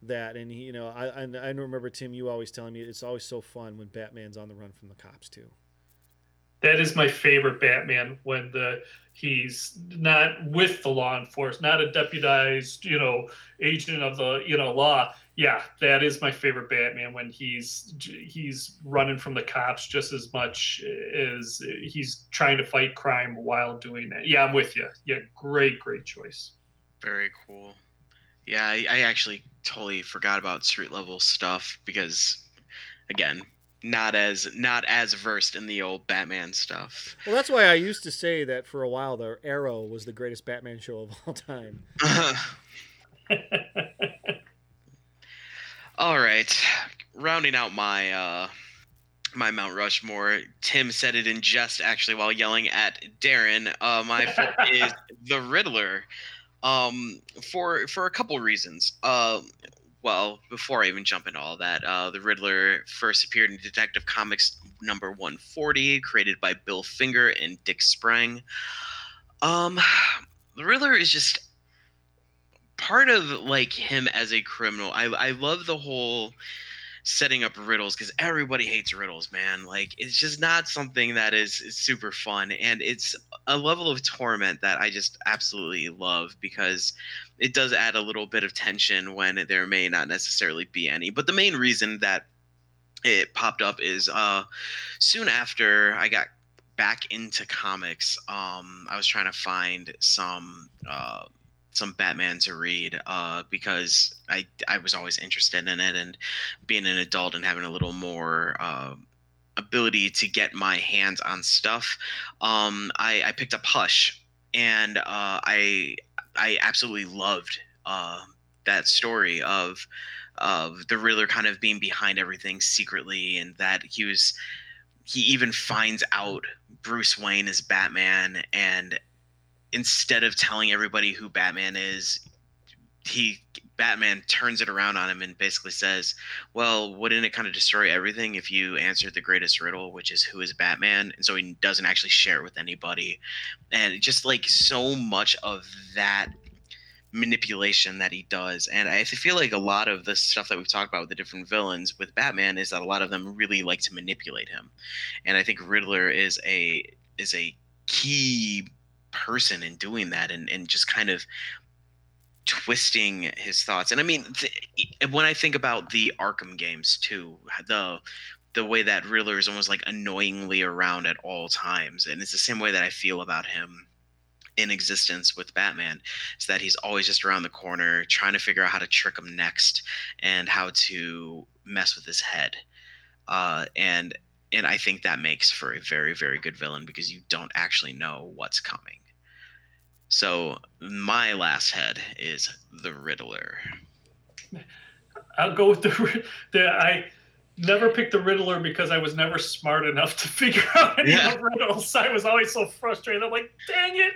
that, and he, I remember, Tim, you always telling me it's always so fun when Batman's on the run from the cops too. That is my favorite Batman, when he's not with the law enforcement, not a deputized, agent of the, law. Yeah, that is my favorite Batman, when he's running from the cops just as much as he's trying to fight crime while doing that. Yeah, I'm with you. Yeah, great choice. Very cool. Yeah, I actually totally forgot about street level stuff because, again, not as versed in the old Batman stuff. Well, that's why I used to say that for a while the Arrow was the greatest Batman show of all time. All right, rounding out my my Mount Rushmore. Tim said it in jest, actually, while yelling at Darren. My favorite is the Riddler. For a couple reasons. Well, before I even jump into all that, the Riddler first appeared in Detective Comics number 140, created by Bill Finger and Dick Sprang. The Riddler is just part of, like, him as a criminal. I love the whole setting up riddles, because everybody hates riddles, man. Like, it's just not something that is super fun, and it's a level of torment that I just absolutely love, because it does add a little bit of tension when there may not necessarily be any. But the main reason that it popped up is soon after I got back into comics, I was trying to find some Batman to read, because I was always interested in it, and being an adult and having a little more ability to get my hands on stuff. I picked up Hush, and I absolutely loved that story of the Riddler kind of being behind everything secretly, and that he even finds out Bruce Wayne is Batman, and instead of telling everybody who Batman is, Batman turns it around on him and basically says, well, wouldn't it kind of destroy everything if you answered the greatest riddle, which is who is Batman? And so he doesn't actually share it with anybody. And just like so much of that manipulation that he does. And I feel like a lot of the stuff that we've talked about with the different villains with Batman is that a lot of them really like to manipulate him. And I think Riddler is a key person in doing that, and just kind of twisting his thoughts. And I mean, when I think about the Arkham games too, the way that Riddler is almost like annoyingly around at all times, and it's the same way that I feel about him in existence with Batman, is that he's always just around the corner trying to figure out how to trick him next and how to mess with his head. And I think that makes for a very, very good villain, because you don't actually know what's coming. So my last head is the Riddler. I'll go with the I never picked the Riddler because I was never smart enough to figure out any of riddles. I was always so frustrated. I'm like, dang it,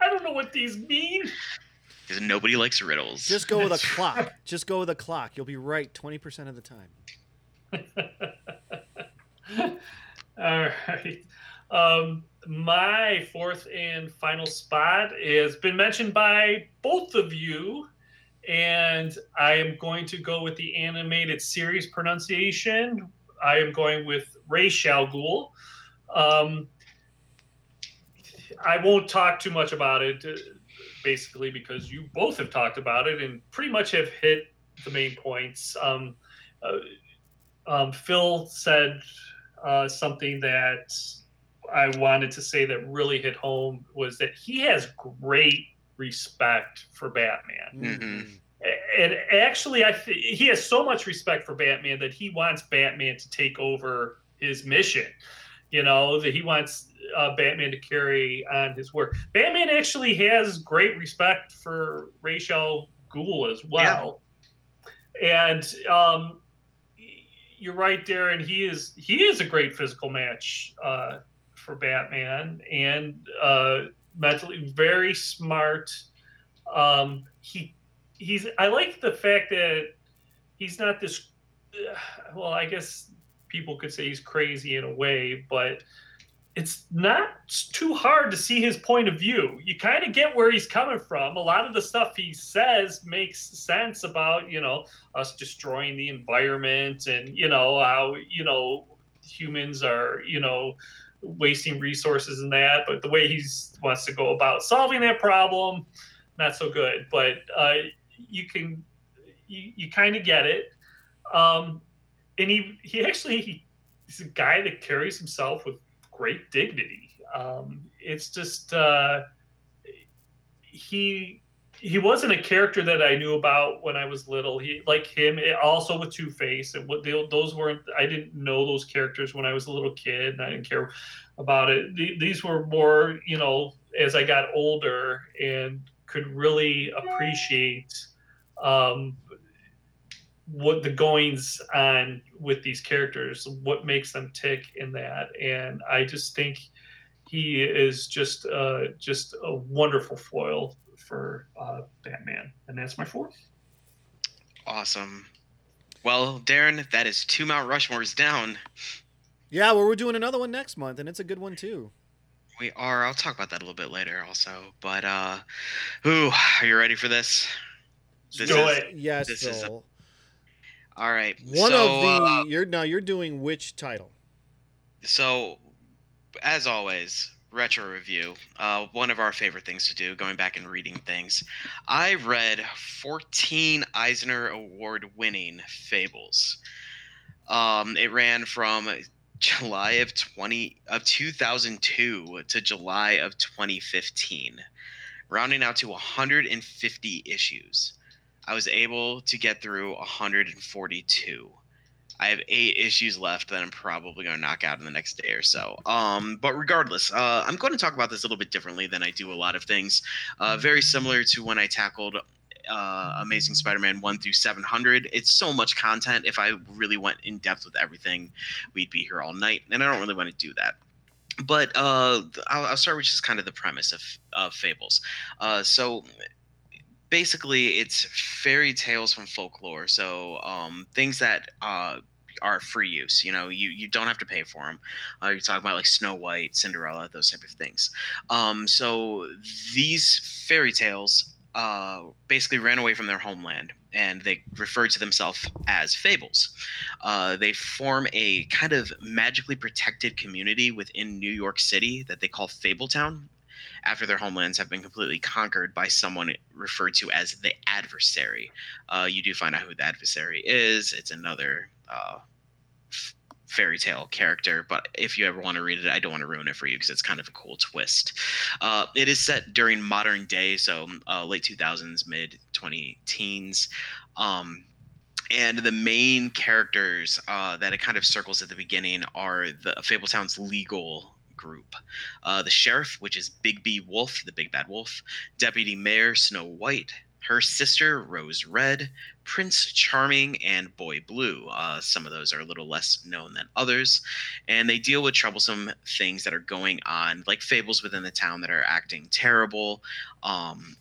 I don't know what these mean. Because nobody likes riddles. Just go with a clock. Just go with a clock. You'll be right 20% of the time. All right. My fourth and final spot has been mentioned by both of you, and I am going to go with the animated series pronunciation. I am going with Ra's al Ghul. I won't talk too much about it, basically, because you both have talked about it and pretty much have hit the main points. Phil said something that I wanted to say that really hit home, was that he has great respect for Batman. Mm-hmm. And actually, he has so much respect for Batman that he wants Batman to take over his mission. You know, that he wants Batman to carry on his work. Batman actually has great respect for Ra's al Ghul as well. Yeah. And you're right, Darren. He is a great physical match for Batman, and mentally very smart. I like the fact that he's not this, well, I guess people could say he's crazy in a way, but it's not too hard to see his point of view. You kind of get where he's coming from. A lot of the stuff he says makes sense about, you know, us destroying the environment, and, you know, how, you know, humans are, you know, wasting resources and that, but the way he wants to go about solving that problem, not so good. But you kind of get it. And he's a guy that carries himself with great dignity. It's just he wasn't a character that I knew about when I was little. He, like him, also with Two-Face, and I didn't know those characters when I was a little kid, and I didn't care about it. These were more, you know, as I got older and could really appreciate what the goings on with these characters, what makes them tick in that. And I just think he is just a wonderful foil for Batman, and that's my fourth. Awesome. Well, Darren, that is two Mount Rushmores down. Yeah, well, we're doing another one next month, and it's a good one too. We are. I'll talk about that a little bit later, also. But are you ready for this? Do it. Yes. This is all right. You're doing which title? So, as always, retro review, one of our favorite things to do, going back and reading things. I read 14 Eisner Award-winning Fables. It ran from July of 2002 to July of 2015, rounding out to 150 issues. I was able to get through 142. I have 8 issues left that I'm probably going to knock out in the next day or so. But regardless, I'm going to talk about this a little bit differently than I do a lot of things. Very similar to when I tackled Amazing Spider-Man 1 through 700. It's so much content. If I really went in depth with everything, we'd be here all night. And I don't really want to do that. But I'll start with just kind of the premise of Fables. So basically, it's fairy tales from folklore. So things that are free use. You know, you don't have to pay for them. You're talking about like Snow White, Cinderella, those type of things. So these fairy tales basically ran away from their homeland, and they referred to themselves as fables. They form a kind of magically protected community within New York City that they call Fabletown, after their homelands have been completely conquered by someone referred to as the adversary. You do find out who the adversary is. It's another fairy tale character, but if you ever want to read it, I don't want to ruin it for you because it's kind of a cool twist. It is set during modern day, so late 2000s, mid 2010s. And the main characters that it kind of circles at the beginning are the Fabletown's legal group. The sheriff, which is Big B Wolf, the Big Bad Wolf, Deputy Mayor Snow White, her sister, Rose Red, Prince Charming, and Boy Blue. Some of those are a little less known than others. And they deal with troublesome things that are going on, like fables within the town that are acting terrible,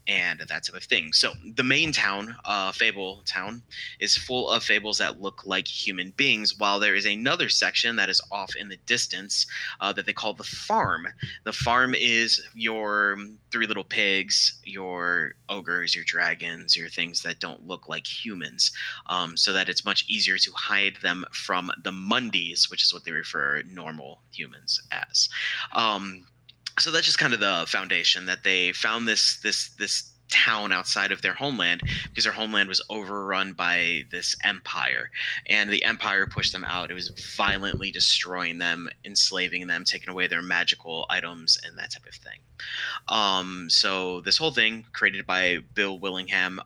and that type of thing. So the main town, Fabletown, is full of fables that look like human beings, while there is another section that is off in the distance that they call the farm. The farm is your three little pigs, your ogres, your dragons, your things that don't look like humans, so that it's much easier to hide them from the Mundies, which is what they refer normal humans as. So that's just kind of the foundation, that they found this town outside of their homeland because their homeland was overrun by this empire, and the empire pushed them out. It was violently destroying them, enslaving them, taking away their magical items and that type of thing. So this whole thing created by Bill Willingham.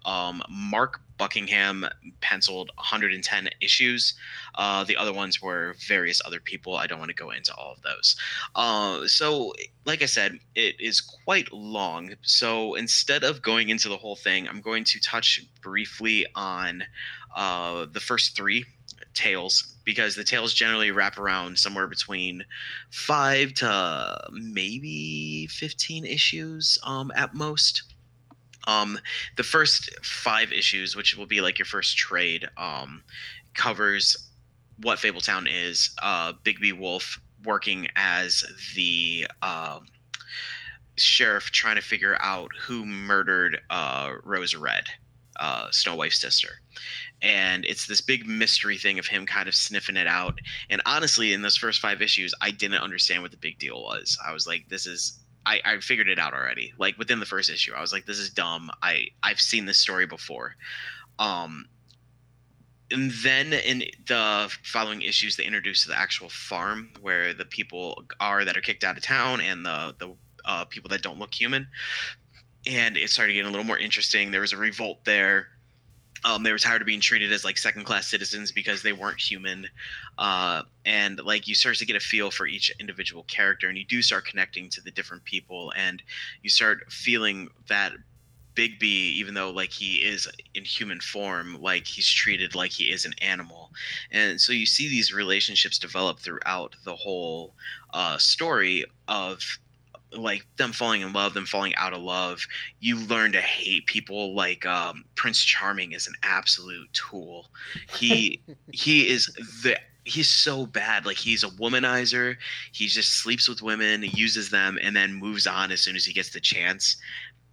Mark Buckingham penciled 110 issues. The other ones were various other people. I don't want to go into all of those. So like I said, it is quite long. So instead of going into the whole thing, I'm going to touch briefly on the first 3 tales, because the tales generally wrap around somewhere between 5 to maybe 15 issues at most. The first 5 issues, which will be like your first trade, covers what Fabletown is. Big B Wolf working as the sheriff, trying to figure out who murdered Rose Red, Snow White's sister. And it's this big mystery thing of him kind of sniffing it out. And honestly, in those first 5 issues, I didn't understand what the big deal was. I was like, this is... I figured it out already. Like within the first issue, I was like, this is dumb. I've seen this story before. And then in the following issues, they introduce the actual farm where the people are that are kicked out of town, and the people that don't look human. And it started getting a little more interesting. There was a revolt there. They were tired of being treated as like second-class citizens because they weren't human. And like you start to get a feel for each individual character, and you do start connecting to the different people, and you start feeling that Big B, even though like he is in human form, like he's treated like he is an animal. And so you see these relationships develop throughout the whole story of like them falling in love, them falling out of love. You learn to hate people. Like Prince Charming is an absolute tool. He's so bad. Like he's a womanizer. He just sleeps with women, uses them, and then moves on as soon as he gets the chance.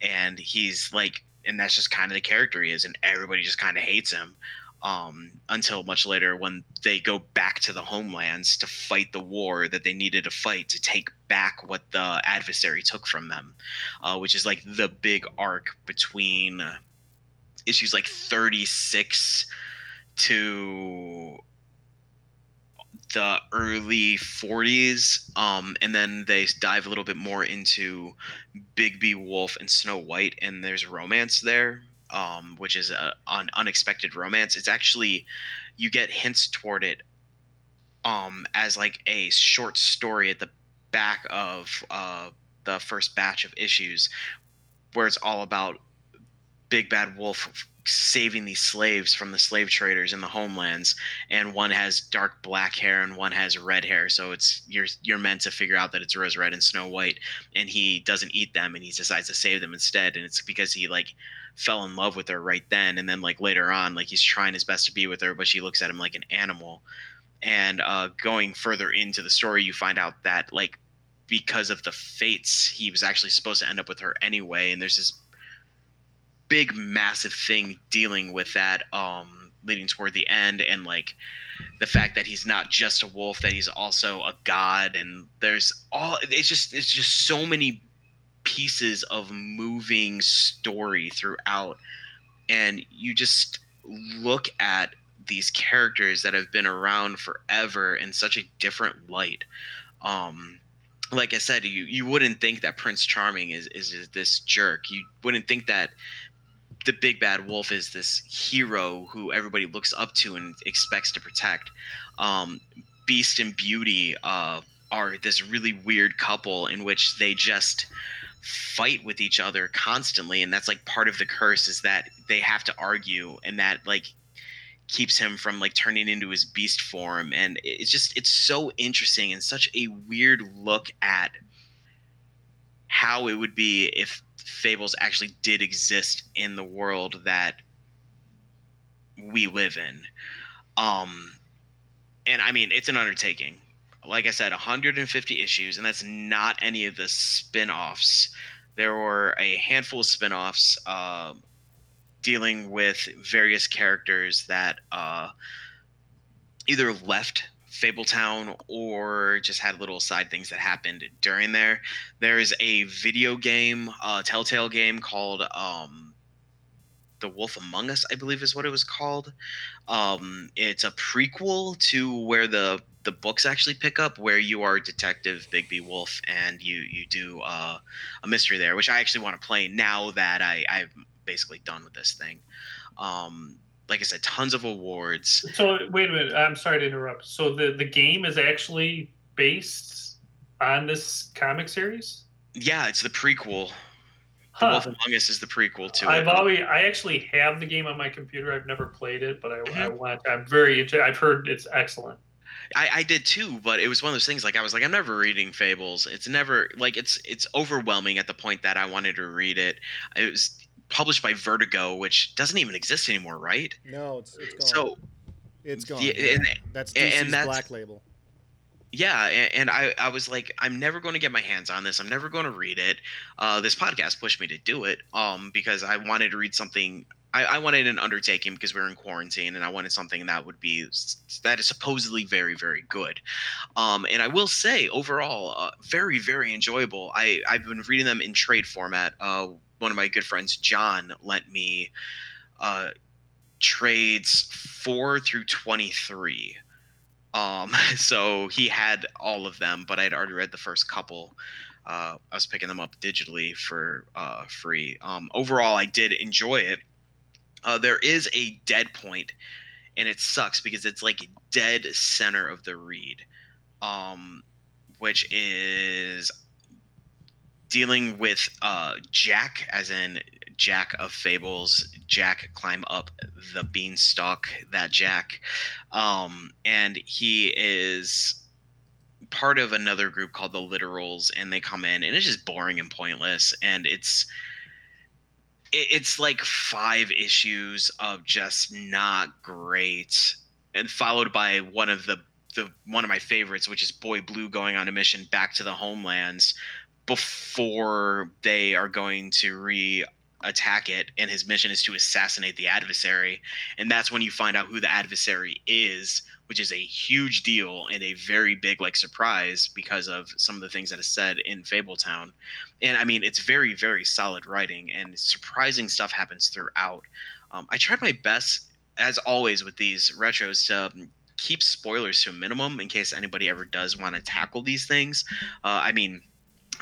And he's like, and that's just kind of the character he is, and everybody just kind of hates him. Until much later when they go back to the homelands to fight the war that they needed to fight to take back what the adversary took from them, which is like the big arc between issues like 36 to the early 40s, and then they dive a little bit more into Big B Wolf and Snow White, and there's romance there. which is an unexpected romance. It's actually, you get hints toward it as like a short story at the back of the first batch of issues, where it's all about Big Bad Wolf saving these slaves from the slave traders in the homelands, and one has dark black hair and one has red hair, so it's you're meant to figure out that it's Rose Red and Snow White, and he doesn't eat them and he decides to save them instead, and it's because he like fell in love with her right then, and then like later on like he's trying his best to be with her, but she looks at him like an animal. And going further into the story, you find out that like because of the fates, he was actually supposed to end up with her anyway, and there's this big massive thing dealing with that leading toward the end, and like the fact that he's not just a wolf, that he's also a god, and there's all it's just so many pieces of moving story throughout, and you just look at these characters that have been around forever in such a different light. Like I said, you wouldn't think that Prince Charming is this jerk. You wouldn't think that the Big Bad Wolf is this hero who everybody looks up to and expects to protect. Beast and Beauty are this really weird couple in which they just fight with each other constantly, and that's like part of the curse, is that they have to argue, and that like keeps him from like turning into his beast form. And it's so interesting and such a weird look at how it would be if Fables actually did exist in the world that we live in. And I mean, it's an undertaking. Like I said, 150 issues, and that's not any of the spin-offs. There were a handful of spin-offs dealing with various characters that either left Fabletown or just had little side things that happened during there. There is a video game, Telltale game called The Wolf Among Us, I believe is what it was called. It's a prequel to where the books actually pick up, where you are Detective Bigby Wolf, and you do a mystery there, which I actually want to play now that I've basically done with this thing. Like I said, tons of awards. So wait a minute, I'm sorry to interrupt. So the game is actually based on this comic series? Yeah, it's the prequel. The Wolf Among Us is the prequel to it. I actually have the game on my computer. I've never played it, but I'm very into. I've heard it's excellent. I did too, but it was one of those things. Like I was like, I'm never reading Fables. It's never like it's overwhelming at the point that I wanted to read it. It was published by Vertigo, which doesn't even exist anymore, right? No, it's gone. So it's gone. Yeah, that's DC's Black Label. Yeah, and I was like, I'm never going to get my hands on this. I'm never going to read it. This podcast pushed me to do it because I wanted to read something. I wanted an undertaking because we were in quarantine, and I wanted something that is supposedly very, very good. And I will say, overall, very, very enjoyable. I've been reading them in trade format. One of my good friends, John, lent me trades 4 through 23. So he had all of them, but I'd already read the first couple. I was picking them up digitally for free. Overall, I did enjoy it. There is a dead point, and it sucks because it's like dead center of the read, which is dealing with Jack, as in Jack of Fables, Jack Climb Up the Beanstalk, that Jack. And he is part of another group called the Literals, and they come in, and it's just boring and pointless, and it's like 5 issues of just not great, and followed by one of my favorites, which is Boy Blue going on a mission back to the homelands before they are going to re-attack it, and his mission is to assassinate the adversary, and that's when you find out who the adversary is, which is a huge deal and a very big like surprise because of some of the things that is said in Fabletown. And I mean, it's very, very solid writing, and surprising stuff happens throughout. I tried my best, as always with these retros, to keep spoilers to a minimum in case anybody ever does want to tackle these things. I mean,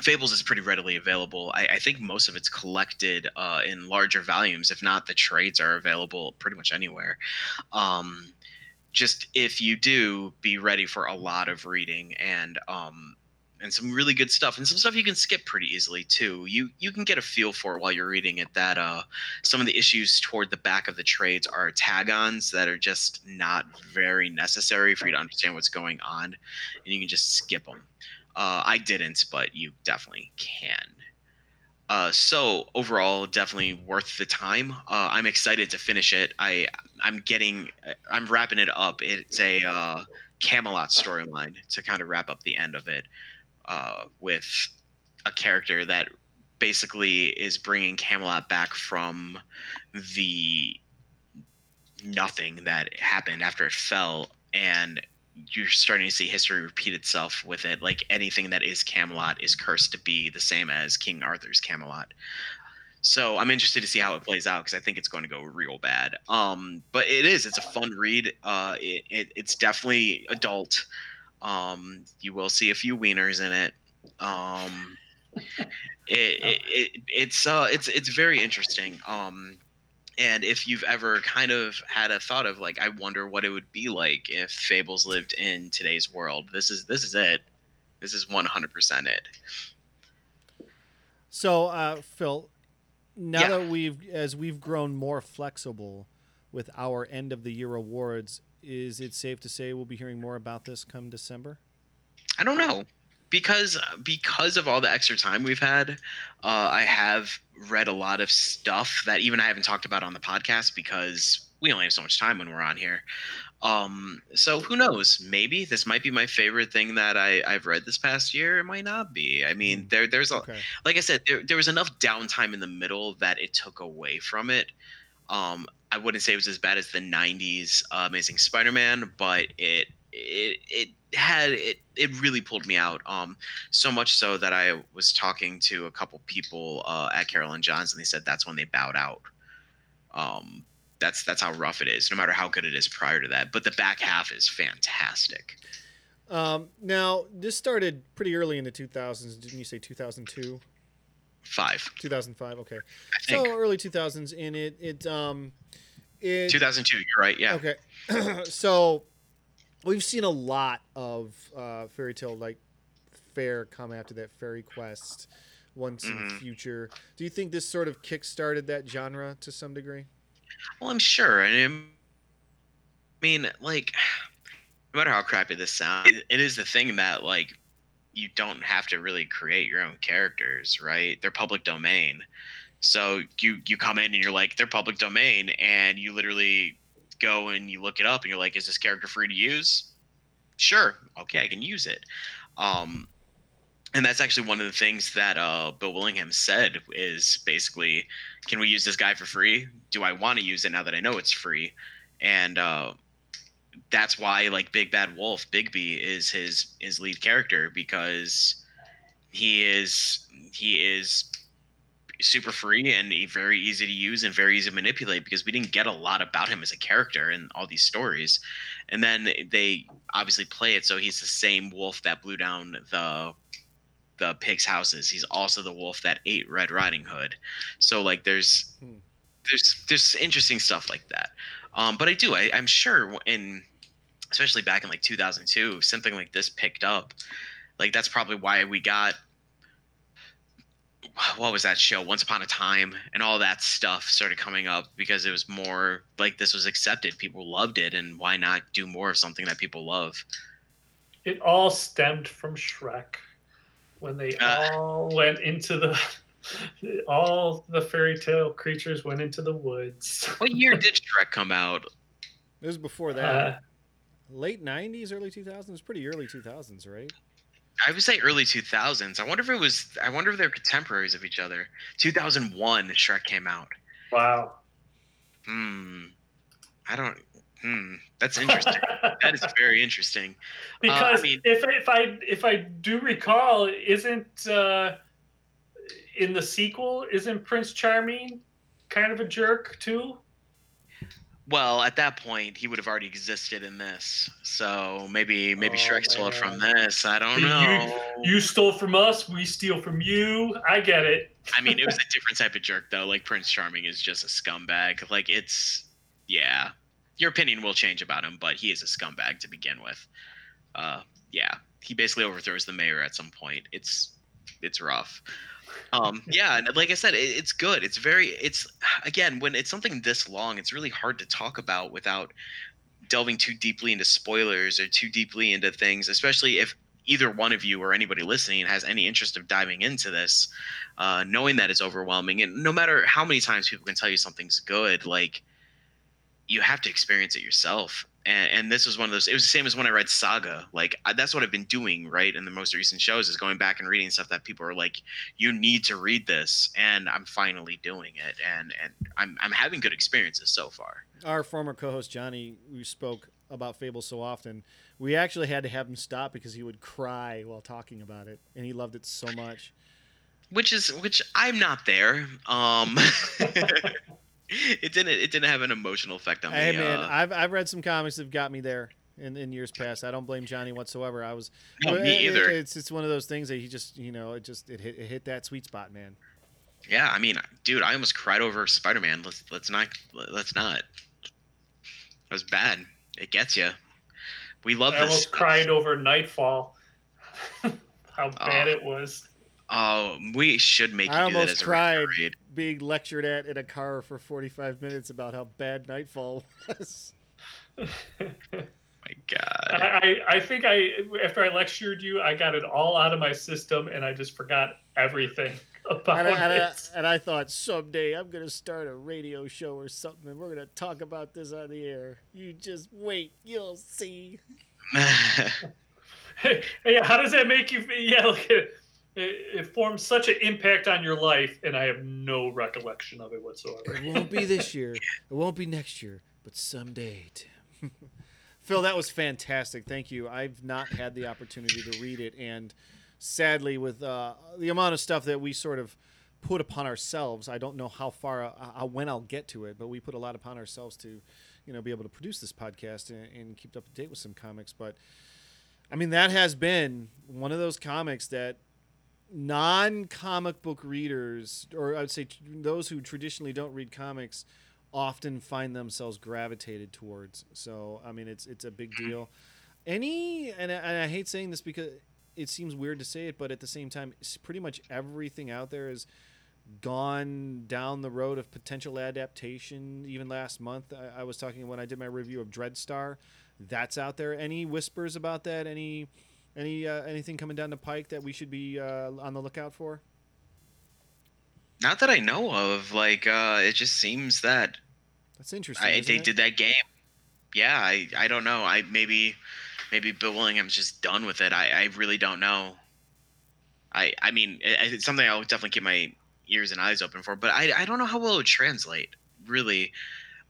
Fables is pretty readily available. I think most of it's collected in larger volumes. If not, the trades are available pretty much anywhere. Just if you do, be ready for a lot of reading and some really good stuff, and some stuff you can skip pretty easily too. You can get a feel for it while you're reading it. That some of the issues toward the back of the trades are tag-ons that are just not very necessary for you to understand what's going on, and you can just skip them. I didn't, but you definitely can. So overall, definitely worth the time. I'm excited to finish it. I'm wrapping it up. It's a Camelot storyline to kind of wrap up the end of it with a character that basically is bringing Camelot back from the nothing that happened after it fell, and you're starting to see history repeat itself with it. Like anything that is Camelot is cursed to be the same as King Arthur's Camelot. So I'm interested to see how it plays out, because I think it's going to go real bad. But it's a fun read. It's definitely adult. You will see a few wieners in it. It's very interesting. And if you've ever kind of had a thought of like, I wonder what it would be like if Fables lived in today's world, this is it. This is 100% it. So, Phil, now that we've grown more flexible with our end of the year awards, is it safe to say we'll be hearing more about this come December? I don't know. Because of all the extra time we've had, I have read a lot of stuff that even I haven't talked about on the podcast, because we only have so much time when we're on here. So who knows? Maybe this might be my favorite thing that I've read this past year. It might not be. I mean, there's okay. Like I said, there was enough downtime in the middle that it took away from it. I wouldn't say it was as bad as the 90s Amazing Spider-Man, but it really pulled me out, so much so that I was talking to a couple people at Carolyn Johns, and they said that's when they bowed out. That's how rough it is, no matter how good it is prior to that. But the back half is fantastic. Now, this started pretty early in the 2000s. Didn't you say 2002? 2005, okay. So early 2000s, and it 2002, you're right, yeah. Okay, so... We've seen a lot of fairy tale like fare come after that, Fairy Quest, Once in the Future. Do you think this sort of kickstarted that genre to some degree? Well, I'm sure. I mean, like, no matter how crappy this sounds, it is the thing that like you don't have to really create your own characters, right? They're public domain. So you come in and you're like, they're public domain, and you literally go and you look it up and you're like, is this character free to use? Sure. Okay, I can use it. And that's actually one of the things that Bill Willingham said is basically, can we use this guy for free? Do I want to use it now that I know it's free? And that's why like Big Bad Wolf, Bigby, is his lead character, because he is super free and very easy to use and very easy to manipulate, because we didn't get a lot about him as a character in all these stories. And then they obviously play it so he's the same wolf that blew down the pigs' houses. He's also the wolf that ate Red Riding Hood. So like there's interesting stuff like that. But I'm sure, in especially back in like 2002, something like this picked up. Like that's probably why we got, what was that show, Once Upon a Time, and all that stuff started coming up, because it was more like this was accepted. People loved it, and why not do more of something that people love? It all stemmed from Shrek, when they all went into all the fairy tale creatures went into the woods. What year did Shrek come out? It was before that. Late 90s, early 2000s, pretty early 2000s, right? I would say early 2000s. I wonder if they're contemporaries of each other. 2001, Shrek came out. Wow. That's interesting. That is very interesting. Because if I do recall, isn't in the sequel, isn't Prince Charming kind of a jerk too? Well, at that point, he would have already existed in this. So maybe Shrek stole it from this. I don't know. You stole from us. We steal from you. I get it. I mean, it was a different type of jerk, though. Like, Prince Charming is just a scumbag. Like, it's – yeah. Your opinion will change about him, but he is a scumbag to begin with. Yeah. He basically overthrows the mayor at some point. It's rough. Yeah, and like I said, it's good. It's very, it's, again, when it's something this long, it's really hard to talk about without delving too deeply into spoilers or too deeply into things, especially if either one of you or anybody listening has any interest of diving into this, knowing that it's overwhelming. And no matter how many times people can tell you something's good, like, you have to experience it yourself. And this was one of those, it was the same as when I read Saga. Like, that's what I've been doing, right? In the most recent shows is going back and reading stuff that people are like, you need to read this. And I'm finally doing it. And I'm having good experiences so far. Our former co-host, Johnny, who spoke about Fables so often, we actually had to have him stop because he would cry while talking about it. And he loved it so much. Which I'm not there. It didn't have an emotional effect on me. Hey man, I've read some comics that got me there in years past. I don't blame Johnny whatsoever. I was no, me either. It's one of those things that he just, you know, it hit that sweet spot, man. Yeah, I mean, dude, I almost cried over Spider-Man. Let's not. That was bad. It gets you. We love this. I almost cried over Nightfall. How bad it was. Oh, we should make you do that as a read. I almost cried being lectured at in a car for 45 minutes about how bad Nightfall was. My God. I think after I lectured you, I got it all out of my system, and I just forgot everything about it. And I thought, someday I'm going to start a radio show or something, and we're going to talk about this on the air. You just wait. You'll see. Hey, how does that make you feel? Yeah, look at it. It formed such an impact on your life, and I have no recollection of it whatsoever. It won't be this year. It won't be next year, but someday, Tim. Phil, that was fantastic. Thank you. I've not had the opportunity to read it, and sadly, with the amount of stuff that we sort of put upon ourselves, I don't know how far when I'll get to it, but we put a lot upon ourselves to, you know, be able to produce this podcast and keep up to date with some comics. But, I mean, that has been one of those comics that non-comic book readers, or I would say those who traditionally don't read comics, often find themselves gravitated towards. So, I mean, it's a big deal. And I hate saying this because it seems weird to say it, but at the same time, it's pretty much everything out there has gone down the road of potential adaptation. Even last month, I was talking when I did my review of Dreadstar. That's out there. Any whispers about that? Anything coming down the pike that we should be on the lookout for? Not that I know of. Like, it just seems that that's interesting. They did that game. Yeah, I don't know. I maybe Bill Willingham's just done with it. I really don't know. I mean, it's something I'll definitely keep my ears and eyes open for. But I don't know how well it would translate. Really,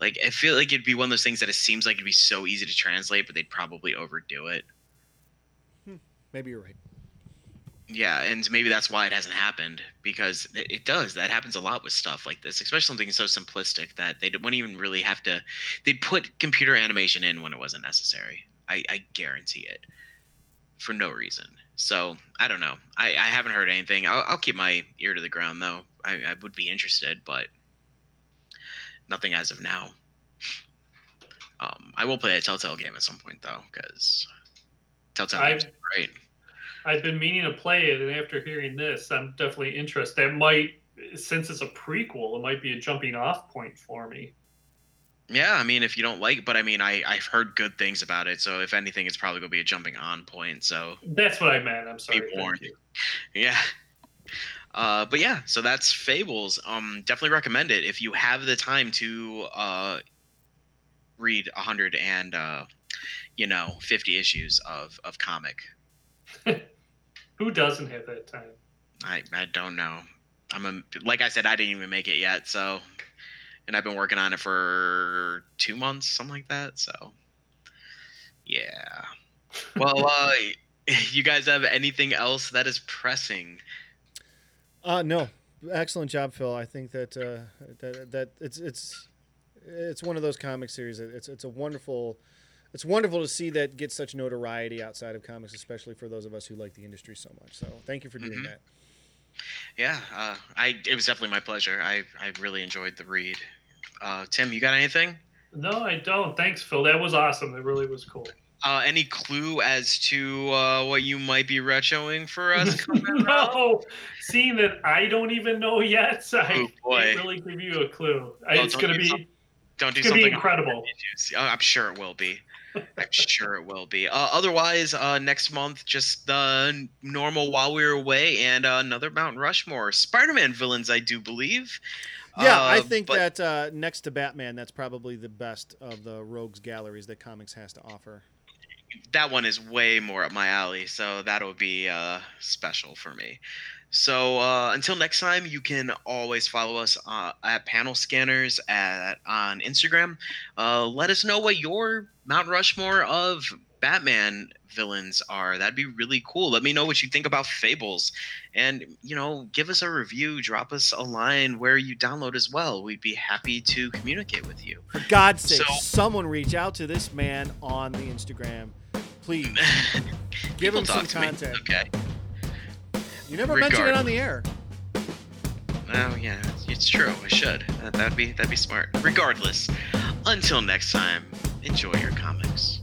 like, I feel like it'd be one of those things that it seems like it'd be so easy to translate, but they'd probably overdo it. Maybe you're right. Yeah, and maybe that's why it hasn't happened, because it does. That happens a lot with stuff like this, especially something so simplistic that they wouldn't even really have to. They'd put computer animation in when it wasn't necessary. I guarantee it, for no reason. So I don't know. I haven't heard anything. I'll keep my ear to the ground, though. I would be interested, but nothing as of now. I will play a Telltale game at some point, though, because Telltale games are great. I've been meaning to play it, and after hearing this, I'm definitely interested. That might, since it's a prequel, it might be a jumping-off point for me. Yeah, I mean, if you don't like, but I mean, I've heard good things about it, so if anything, it's probably going to be a jumping-on point. So that's what I meant. I'm sorry. Be warned. Yeah. But yeah, so that's Fables. Definitely recommend it if you have the time to read 100 and 50 issues of comic. Who doesn't have that time? I don't know. Like I said, I didn't even make it yet. So, and I've been working on it for 2 months, something like that. So, yeah. Well, you guys have anything else that is pressing? No. Excellent job, Phil. I think that it's it's one of those comic series. It's wonderful to see that get such notoriety outside of comics, especially for those of us who like the industry so much. So thank you for doing that. Yeah, it was definitely my pleasure. I really enjoyed the read. Tim, you got anything? No, I don't. Thanks, Phil. That was awesome. That really was cool. Any clue as to what you might be retroing for us? No, seeing that I don't even know yet, so I can't really give you a clue. It's going to be incredible. I'm sure it will be. I'm sure it will be. Otherwise, next month, just the normal While We Were Away and another Mount Rushmore. Spider-Man villains, I do believe. Yeah, I think that next to Batman, that's probably the best of the rogues galleries that comics has to offer. That one is way more up my alley, so that'll be special for me. So until next time, you can always follow us at Panel Scanners on Instagram. Let us know what your Mount Rushmore of Batman villains are. That'd be really cool. Let me know what you think about Fables. And, give us a review. Drop us a line where you download as well. We'd be happy to communicate with you. For God's sake, someone reach out to this man on the Instagram. Please. Give him some content. Okay. You never mentioned it on the air. Oh, yeah, it's true. I should. That'd be smart. Regardless, until next time, enjoy your comics.